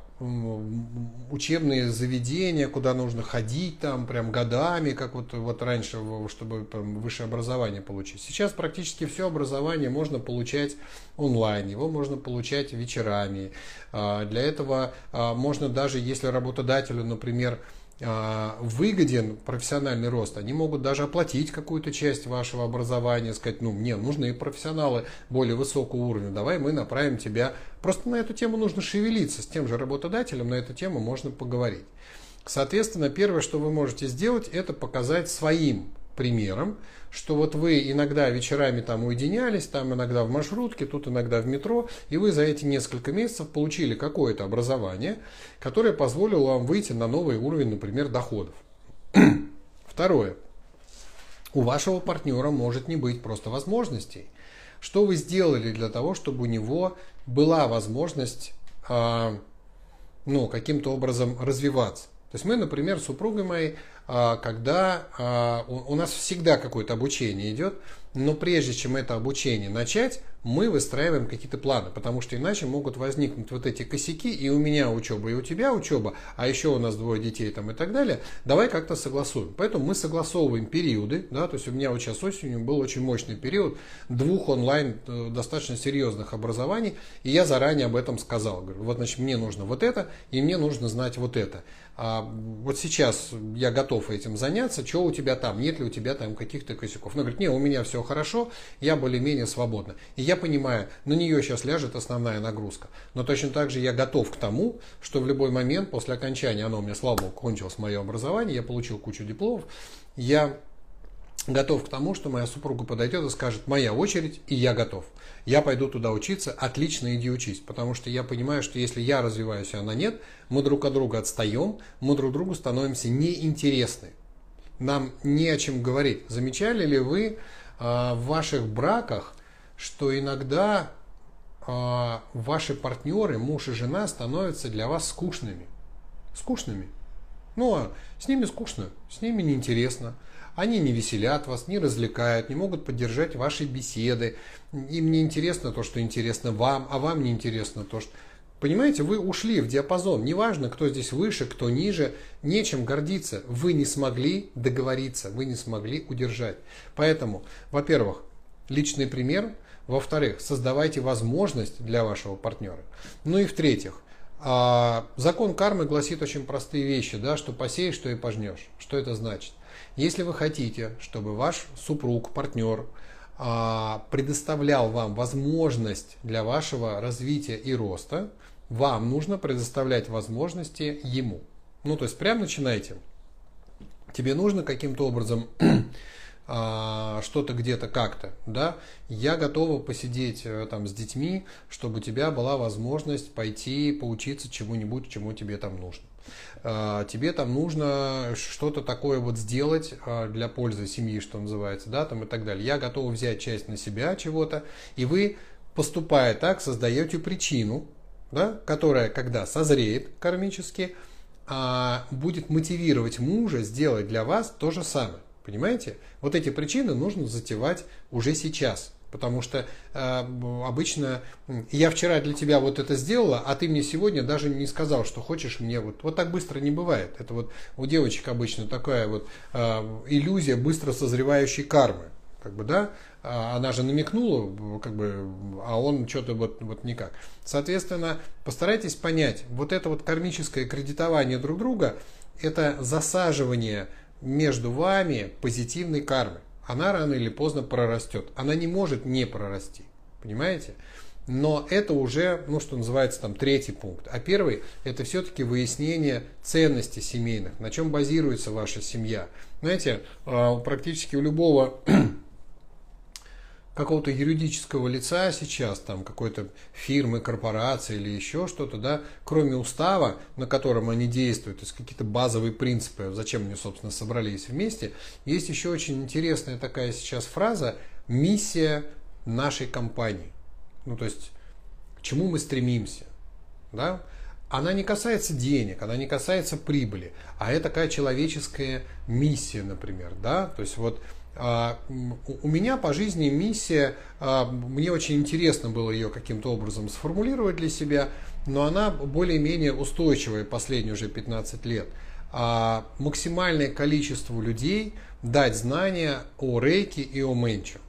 учебные заведения, куда нужно ходить там прям годами, как вот, вот раньше, чтобы там, высшее образование получить. Сейчас практически все образование можно получать онлайн, его можно получать вечерами. А, для этого а, можно даже, если работодателю, например, выгоден профессиональный рост, они могут даже оплатить какую-то часть вашего образования, сказать, ну, мне нужны профессионалы более высокого уровня, давай мы направим тебя. Просто на эту тему нужно шевелиться, с тем же работодателем на эту тему можно поговорить. Соответственно, первое, что вы можете сделать, это показать своим примером, что вот вы иногда вечерами там уединялись, там иногда в маршрутке, тут иногда в метро, и вы за эти несколько месяцев получили какое-то образование, которое позволило вам выйти на новый уровень, например, доходов. Второе. У вашего партнера может не быть просто возможностей. Что вы сделали для того, чтобы у него была возможность э, ну, каким-то образом развиваться? То есть мы, например, с супругой моей, когда у нас всегда какое-то обучение идет, но прежде чем это обучение начать, мы выстраиваем какие-то планы, потому что иначе могут возникнуть вот эти косяки, и у меня учеба, и у тебя учеба, а еще у нас двое детей там и так далее, давай как-то согласуем. Поэтому мы согласовываем периоды, да, то есть у меня вот сейчас осенью был очень мощный период двух онлайн достаточно серьезных образований, и я заранее об этом сказал. Говорю, вот значит мне нужно вот это, и мне нужно знать вот это. А вот сейчас я готов этим заняться, что у тебя там, нет ли у тебя там каких-то косяков. Она говорит, нет, у меня все хорошо, я более-менее свободна. И я Я понимаю, на нее сейчас ляжет основная нагрузка. Но точно так же я готов к тому, что в любой момент после окончания, оно у меня, слава богу, кончилось мое образование, я получил кучу дипломов, я готов к тому, что моя супруга подойдет и скажет, моя очередь, и я готов. Я пойду туда учиться, отлично, иди учись. Потому что я понимаю, что если я развиваюсь, а она нет, мы друг от друга отстаем, мы друг другу становимся неинтересны. Нам не о чем говорить. Замечали ли вы э, в ваших браках, что иногда э, ваши партнеры, муж и жена, становятся для вас скучными. Скучными. Ну, а с ними скучно, с ними неинтересно. Они не веселят вас, не развлекают, не могут поддержать ваши беседы. Им не интересно то, что интересно вам, а вам не интересно то, что... Понимаете, вы ушли в диапазон. Неважно, кто здесь выше, кто ниже, нечем гордиться. Вы не смогли договориться, вы не смогли удержать. Поэтому, во-первых, личный пример. Во-вторых, создавайте возможность для вашего партнера. Ну и в-третьих, закон кармы гласит очень простые вещи, да, что посеешь, что и пожнешь. Что это значит? Если вы хотите, чтобы ваш супруг, партнер предоставлял вам возможность для вашего развития и роста, вам нужно предоставлять возможности ему. Ну то есть прям начинайте. Тебе нужно каким-то образом... что-то где-то как-то, да, я готова посидеть там с детьми, чтобы у тебя была возможность пойти поучиться чему-нибудь, чему тебе там нужно. Тебе там нужно что-то такое вот сделать для пользы семьи, что называется, да, там и так далее. Я готова взять часть на себя чего-то, и вы, поступая так, создаете причину, да, которая, когда созреет кармически, будет мотивировать мужа сделать для вас то же самое. Понимаете? Вот эти причины нужно затевать уже сейчас. Потому что э, обычно я вчера для тебя вот это сделала, а ты мне сегодня даже не сказал, что хочешь мне. Вот, вот так быстро не бывает. Это вот у девочек обычно такая вот э, иллюзия быстро созревающей кармы. Как бы, да? Она же намекнула, как бы, а он что-то вот, вот никак. Соответственно, постарайтесь понять, вот это вот кармическое кредитование друг друга, это засаживание между вами позитивной кармы. Она рано или поздно прорастет. Она не может не прорасти. Понимаете? Но это уже, ну что называется, там третий пункт. А первый — это все-таки выяснение ценностей семейных. На чем базируется ваша семья. Знаете, практически у любого какого-то юридического лица сейчас, там какой-то фирмы, корпорации или еще что-то, да, кроме устава, на котором они действуют, то есть какие-то базовые принципы, зачем они, собственно, собрались вместе, есть еще очень интересная такая сейчас фраза «миссия нашей компании». Ну, то есть, к чему мы стремимся, да? Она не касается денег, она не касается прибыли, а это такая человеческая миссия, например, да, то есть вот у меня по жизни миссия, мне очень интересно было ее каким-то образом сформулировать для себя, но она более-менее устойчивая последние уже пятнадцать лет. Максимальное количество людей дать знания о рейки и о менчо.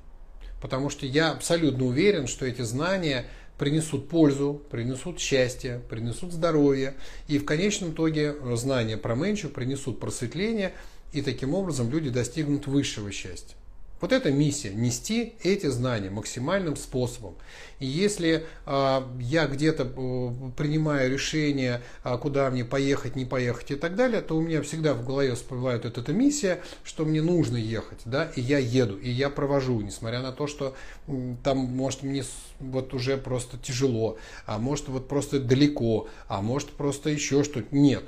Потому что я абсолютно уверен, что эти знания принесут пользу, принесут счастье, принесут здоровье. И в конечном итоге знания про Менчо принесут просветление, и таким образом люди достигнут высшего счастья. Вот эта миссия – нести эти знания максимальным способом. И если э, я где-то э, принимаю решение, э, куда мне поехать, не поехать и так далее, то у меня всегда в голове всплывает вот эта миссия, что мне нужно ехать, да, и я еду, и я провожу, несмотря на то, что э, там, может, мне вот уже просто тяжело, а может, вот просто далеко, а может, просто еще что-то. Нет,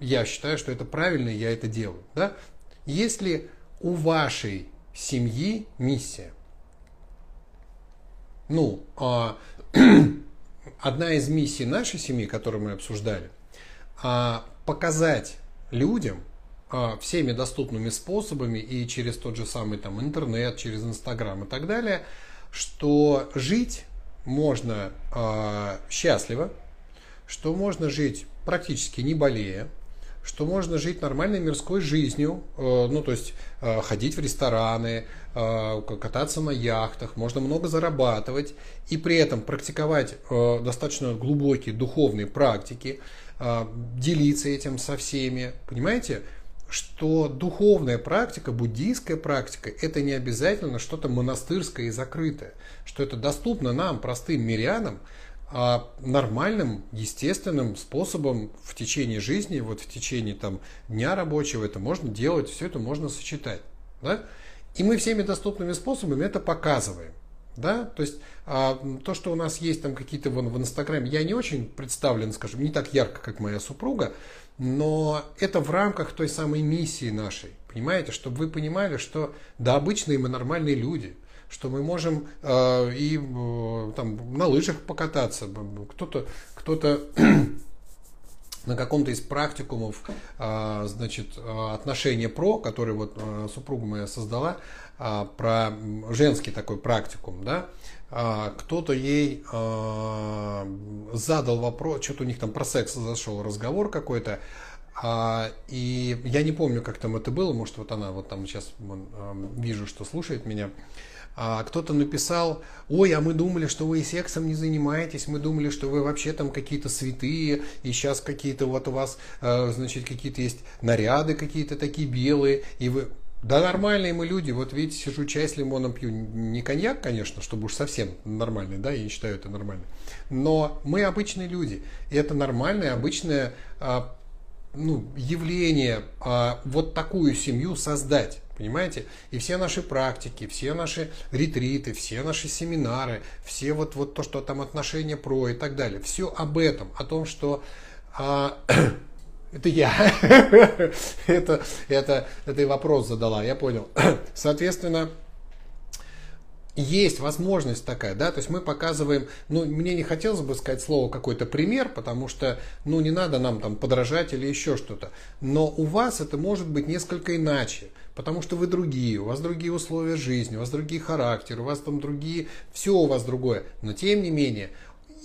я считаю, что это правильно, и я это делаю, да. Если у вашей семьи миссия. Ну, э, одна из миссий нашей семьи, которую мы обсуждали, э, показать людям э, всеми доступными способами и через тот же самый там, интернет, через Инстаграм и так далее, что жить можно э, счастливо, что можно жить практически не болея, что можно жить нормальной мирской жизнью, ну то есть ходить в рестораны, кататься на яхтах, можно много зарабатывать и при этом практиковать достаточно глубокие духовные практики, делиться этим со всеми. Понимаете, что духовная практика, буддийская практика, это не обязательно что-то монастырское и закрытое, что это доступно нам, простым мирянам, нормальным, естественным способом в течение жизни, вот в течение там, дня рабочего это можно делать, все это можно сочетать. Да? И мы всеми доступными способами это показываем. Да? То есть а, то, что у нас есть там какие-то вон, в Инстаграме, я не очень представлен, скажем, не так ярко, как моя супруга, но это в рамках той самой миссии нашей. Понимаете, чтобы вы понимали, что да, обычные мы нормальные люди, что мы можем э, и э, там, на лыжах покататься, кто-то, кто-то на каком-то из практикумов э, значит, отношения про, который вот, э, супруга моя создала, э, про женский такой практикум, да, э, кто-то ей э, задал вопрос, что-то у них там про секс зашел разговор какой-то, А, и я не помню, как там это было, может, вот она вот там сейчас а, вижу, что слушает меня. А, кто-то написал: ой, а мы думали, что вы и сексом не занимаетесь, мы думали, что вы вообще там какие-то святые, и сейчас какие-то вот у вас, а, значит, какие-то есть наряды какие-то такие белые, и вы... Да нормальные мы люди, вот видите, сижу, чай с лимоном пью, не коньяк, конечно, чтобы уж совсем нормальный, да, я не считаю это нормально, но мы обычные люди, и это нормальное, обычное... А, ну, явление, а, вот такую семью создать, понимаете? И все наши практики, все наши ретриты, все наши семинары, все вот, вот то, что там отношения про и так далее, все об этом, о том, что а, это я, это, это, это и вопрос задала, я понял. Соответственно, есть возможность такая, да, то есть мы показываем, ну, мне не хотелось бы сказать слово какой-то пример, потому что, ну, не надо нам там подражать или еще что-то, но у вас это может быть несколько иначе, потому что вы другие, у вас другие условия жизни, у вас другие характеры, у вас там другие, все у вас другое, но тем не менее,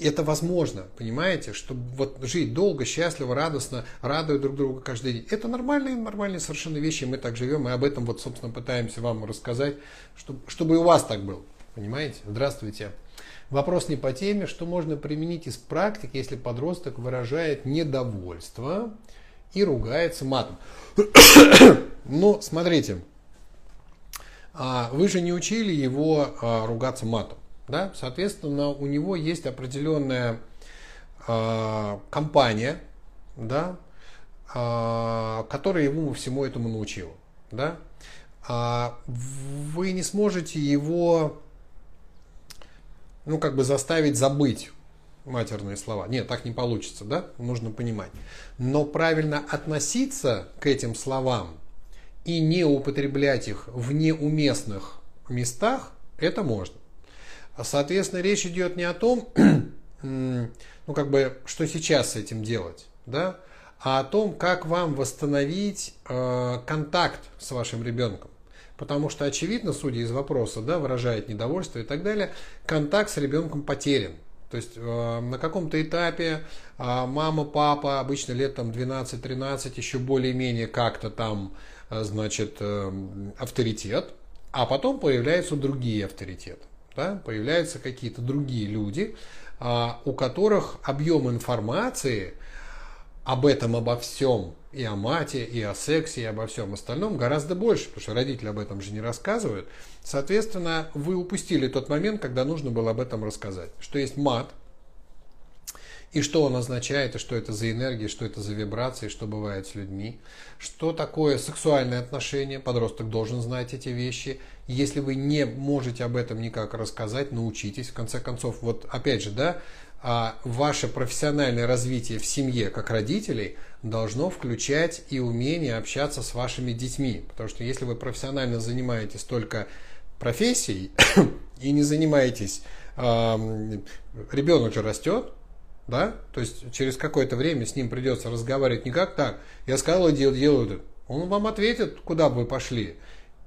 это возможно, понимаете, чтобы вот жить долго, счастливо, радостно, радуя друг друга каждый день. Это нормальные, нормальные совершенно вещи, мы так живем, и об этом вот, собственно, пытаемся вам рассказать, чтобы, чтобы и у вас так было, понимаете? Здравствуйте. Вопрос не по теме, что можно применить из практик, если подросток выражает недовольство и ругается матом. Ну, смотрите, вы же не учили его ругаться матом. Да? Соответственно, у него есть определенная э, компания, да, э, которая ему всему этому научила. Да? А вы не сможете его, ну, как бы заставить забыть матерные слова. Нет, так не получится, да? Нужно понимать. Но правильно относиться к этим словам и не употреблять их в неуместных местах, это можно. Соответственно, речь идет не о том, ну, как бы, что сейчас с этим делать, да, а о том, как вам восстановить э, контакт с вашим ребенком. Потому что, очевидно, судя из вопроса, да, выражает недовольство и так далее, контакт с ребенком потерян. То есть э, на каком-то этапе э, мама, папа, обычно лет там двенадцать-тринадцать, еще более-менее как-то там, э, значит, э, авторитет, а потом появляются другие авторитеты. да, появляются какие-то другие люди, у которых объем информации об этом, обо всем, и о мате, и о сексе, и обо всем остальном гораздо больше, потому что родители об этом же не рассказывают. Соответственно, вы упустили тот момент, когда нужно было об этом рассказать. Что есть мат, и что он означает, и что это за энергия, что это за вибрации, что бывает с людьми. Что такое сексуальные отношения, подросток должен знать эти вещи. Если вы не можете об этом никак рассказать, научитесь. В конце концов, вот опять же, да, а ваше профессиональное развитие в семье как родителей должно включать и умение общаться с вашими детьми. Потому что если вы профессионально занимаетесь только профессией и не занимаетесь, э, ребенок же растет, да? То есть через какое-то время с ним придется разговаривать не как так. Я сказал, делаю, делаю. Он вам ответит, куда бы вы пошли.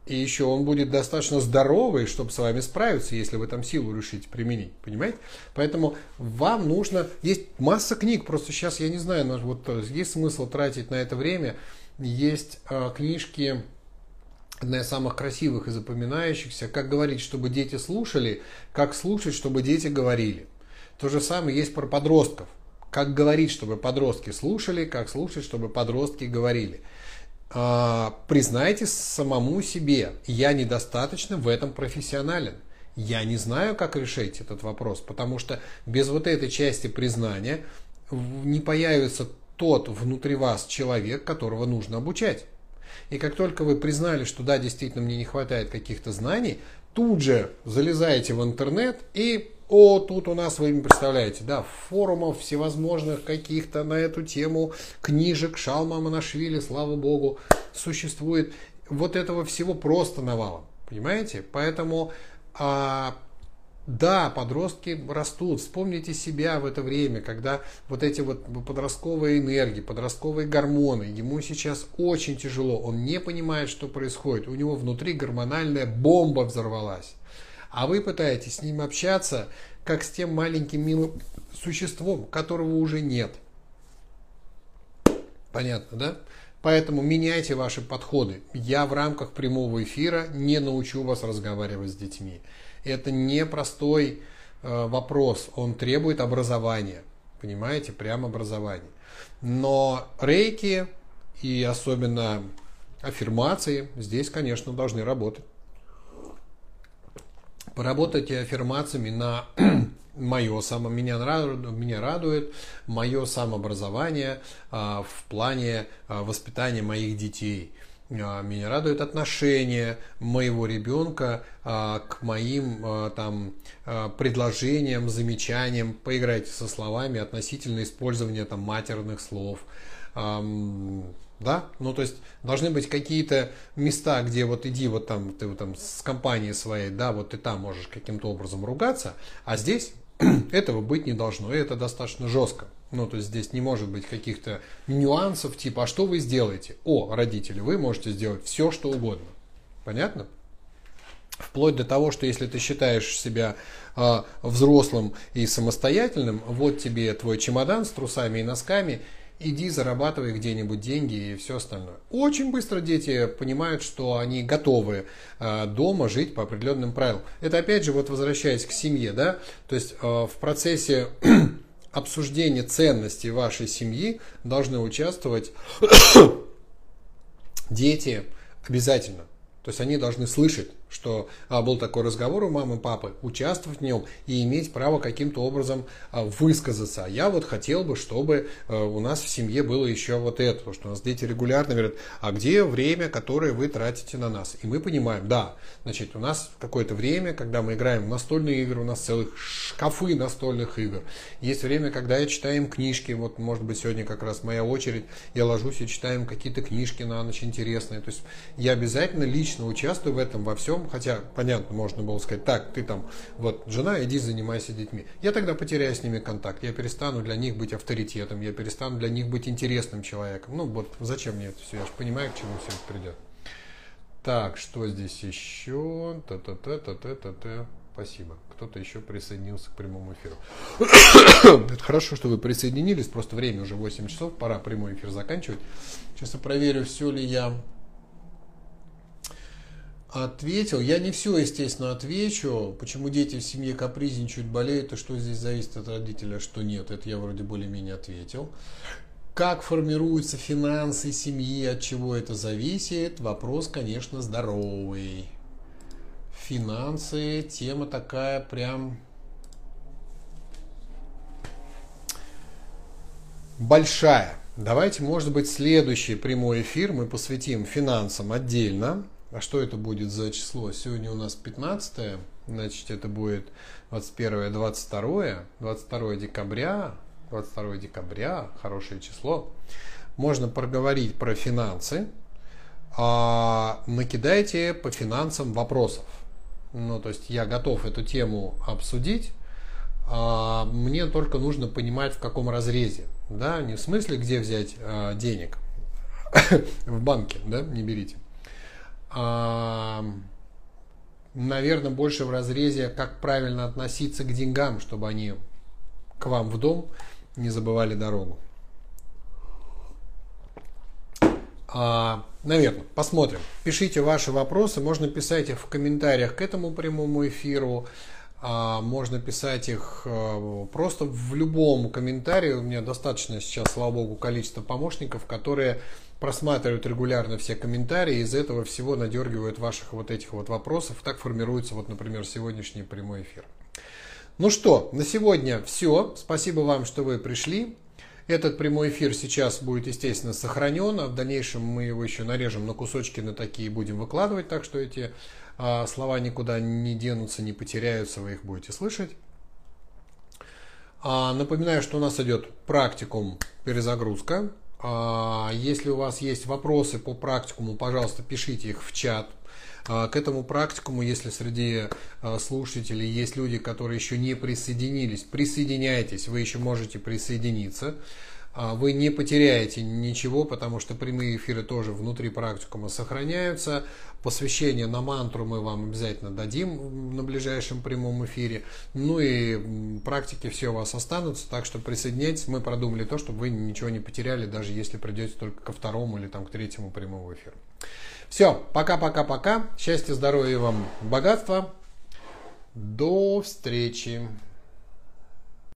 И еще он будет достаточно здоровый, чтобы с вами справиться, если вы там силу решите применить, понимаете? Поэтому вам нужно... Есть масса книг, просто сейчас я не знаю, вот есть смысл тратить на это время. Есть э, книжки, одна из самых красивых и запоминающихся, «Как говорить, чтобы дети слушали», «Как слушать, чтобы дети говорили». То же самое есть про подростков. «Как говорить, чтобы подростки слушали», «Как слушать, чтобы подростки говорили». Признайте самому себе: я недостаточно в этом профессионален, я не знаю, как решить этот вопрос, потому что без вот этой части признания не появится тот внутри вас человек, которого нужно обучать. И как только вы признали, что да, действительно мне не хватает каких-то знаний, тут же залезаете в интернет и... О, тут у нас, вы не представляете, да, форумов всевозможных каких-то на эту тему, книжек, Шалма Монашвили, слава богу, существует. Вот этого всего просто навалом, понимаете? Поэтому, а, да, подростки растут. Вспомните себя в это время, когда вот эти вот подростковые энергии, подростковые гормоны, ему сейчас очень тяжело, он не понимает, что происходит, у него внутри гормональная бомба взорвалась. А вы пытаетесь с ним общаться, как с тем маленьким милым существом, которого уже нет. Понятно, да? Поэтому меняйте ваши подходы. Я в рамках прямого эфира не научу вас разговаривать с детьми. Это непростой э, вопрос. Он требует образования. Понимаете? Прям образования. Но рейки и особенно аффирмации здесь, конечно, должны работать. Поработайте аффирмациями на мое само, меня, меня радует, мое самообразование а, в плане а, воспитания моих детей. А, меня радует отношение моего ребенка а, к моим а, там, а, предложениям, замечаниям. Поиграйте со словами относительно использования там, матерных слов. А, Да? Ну, то есть должны быть какие-то места, где вот иди вот там, ты вот там с компанией своей, да, вот ты там можешь каким-то образом ругаться, а здесь этого быть не должно, и это достаточно жестко. Ну, то есть здесь не может быть каких-то нюансов, типа, а что вы сделаете? О, родители, вы можете сделать все, что угодно. Понятно? Вплоть до того, что если ты считаешь себя э, взрослым и самостоятельным, вот тебе твой чемодан с трусами и носками, иди зарабатывай где-нибудь деньги и все остальное. Очень быстро дети понимают, что они готовы дома жить по определенным правилам. Это опять же, вот возвращаясь к семье, да, то есть в процессе обсуждения ценностей вашей семьи должны участвовать дети обязательно. То есть они должны слышать, что а, был такой разговор у мамы и папы, участвовать в нем и иметь право каким-то образом а, высказаться. А я вот хотел бы, чтобы а, у нас в семье было еще вот это. Потому что у нас дети регулярно говорят, а где время, которое вы тратите на нас? И мы понимаем, да, значит, у нас какое-то время, когда мы играем в настольные игры, у нас целых шкафы настольных игр. Есть время, когда я читаю книжки. Вот, может быть, сегодня как раз моя очередь. Я ложусь и читаю какие-то книжки на ночь интересные. То есть я обязательно лично участвую в этом во всем. Хотя, понятно, можно было сказать, так, ты там, вот, жена, иди занимайся детьми. Я тогда потеряю с ними контакт, я перестану для них быть авторитетом, я перестану для них быть интересным человеком. Ну, вот, зачем мне это все, я же понимаю, к чему все это придет. Так, что здесь еще? Та-та-та-та-та-та-та. Спасибо. Кто-то еще присоединился к прямому эфиру. Это хорошо, что вы присоединились, просто время уже восемь часов, пора прямой эфир заканчивать. Сейчас я проверю, все ли я... Ответил. Я не все, естественно, отвечу. Почему дети в семье капризничают, болеют, и что здесь зависит от родителя, что нет. Это я вроде более-менее ответил. Как формируются финансы семьи, от чего это зависит? Вопрос, конечно, здоровый. Финансы, тема такая прям большая. Давайте, может быть, следующий прямой эфир мы посвятим финансам отдельно. А что это будет за число? Сегодня у нас пятнадцатое, значит, это будет двадцать первое, двадцать второе, двадцать второе декабря. двадцать второе декабря, хорошее число. Можно проговорить про финансы. А, накидайте по финансам вопросов. Ну, то есть я готов эту тему обсудить. А, мне только нужно понимать, в каком разрезе. Да, не в смысле, где взять а, денег. В банке, да, не берите. А, наверное, больше в разрезе, как правильно относиться к деньгам, чтобы они к вам в дом не забывали дорогу. А, наверное, посмотрим. Пишите ваши вопросы, можно писать их в комментариях к этому прямому эфиру, а, можно писать их просто в любом комментарии. У меня достаточно сейчас, слава богу, количество помощников, которые просматривают регулярно все комментарии, из этого всего надергивают ваших вот этих вот вопросов. Так формируется вот, например, сегодняшний прямой эфир. Ну что, на сегодня все. Спасибо вам, что вы пришли. Этот прямой эфир сейчас будет, естественно, сохранен, а в дальнейшем мы его еще нарежем на кусочки, на такие будем выкладывать, так что эти а, слова никуда не денутся, не потеряются, вы их будете слышать. А, напоминаю, что у нас идет практикум «Перезагрузка». А, если у вас есть вопросы по практикуму, пожалуйста, пишите их в чат. К этому практикуму, если среди слушателей есть люди, которые еще не присоединились, присоединяйтесь, вы еще можете присоединиться. Вы не потеряете ничего, потому что прямые эфиры тоже внутри практикума сохраняются. Посвящение на мантру мы вам обязательно дадим на ближайшем прямом эфире. Ну и практики все у вас останутся, так что присоединяйтесь. Мы продумали то, чтобы вы ничего не потеряли, даже если придете только ко второму или там, к третьему прямому эфиру. Все, пока-пока-пока. Счастья, здоровья вам, богатства. До встречи.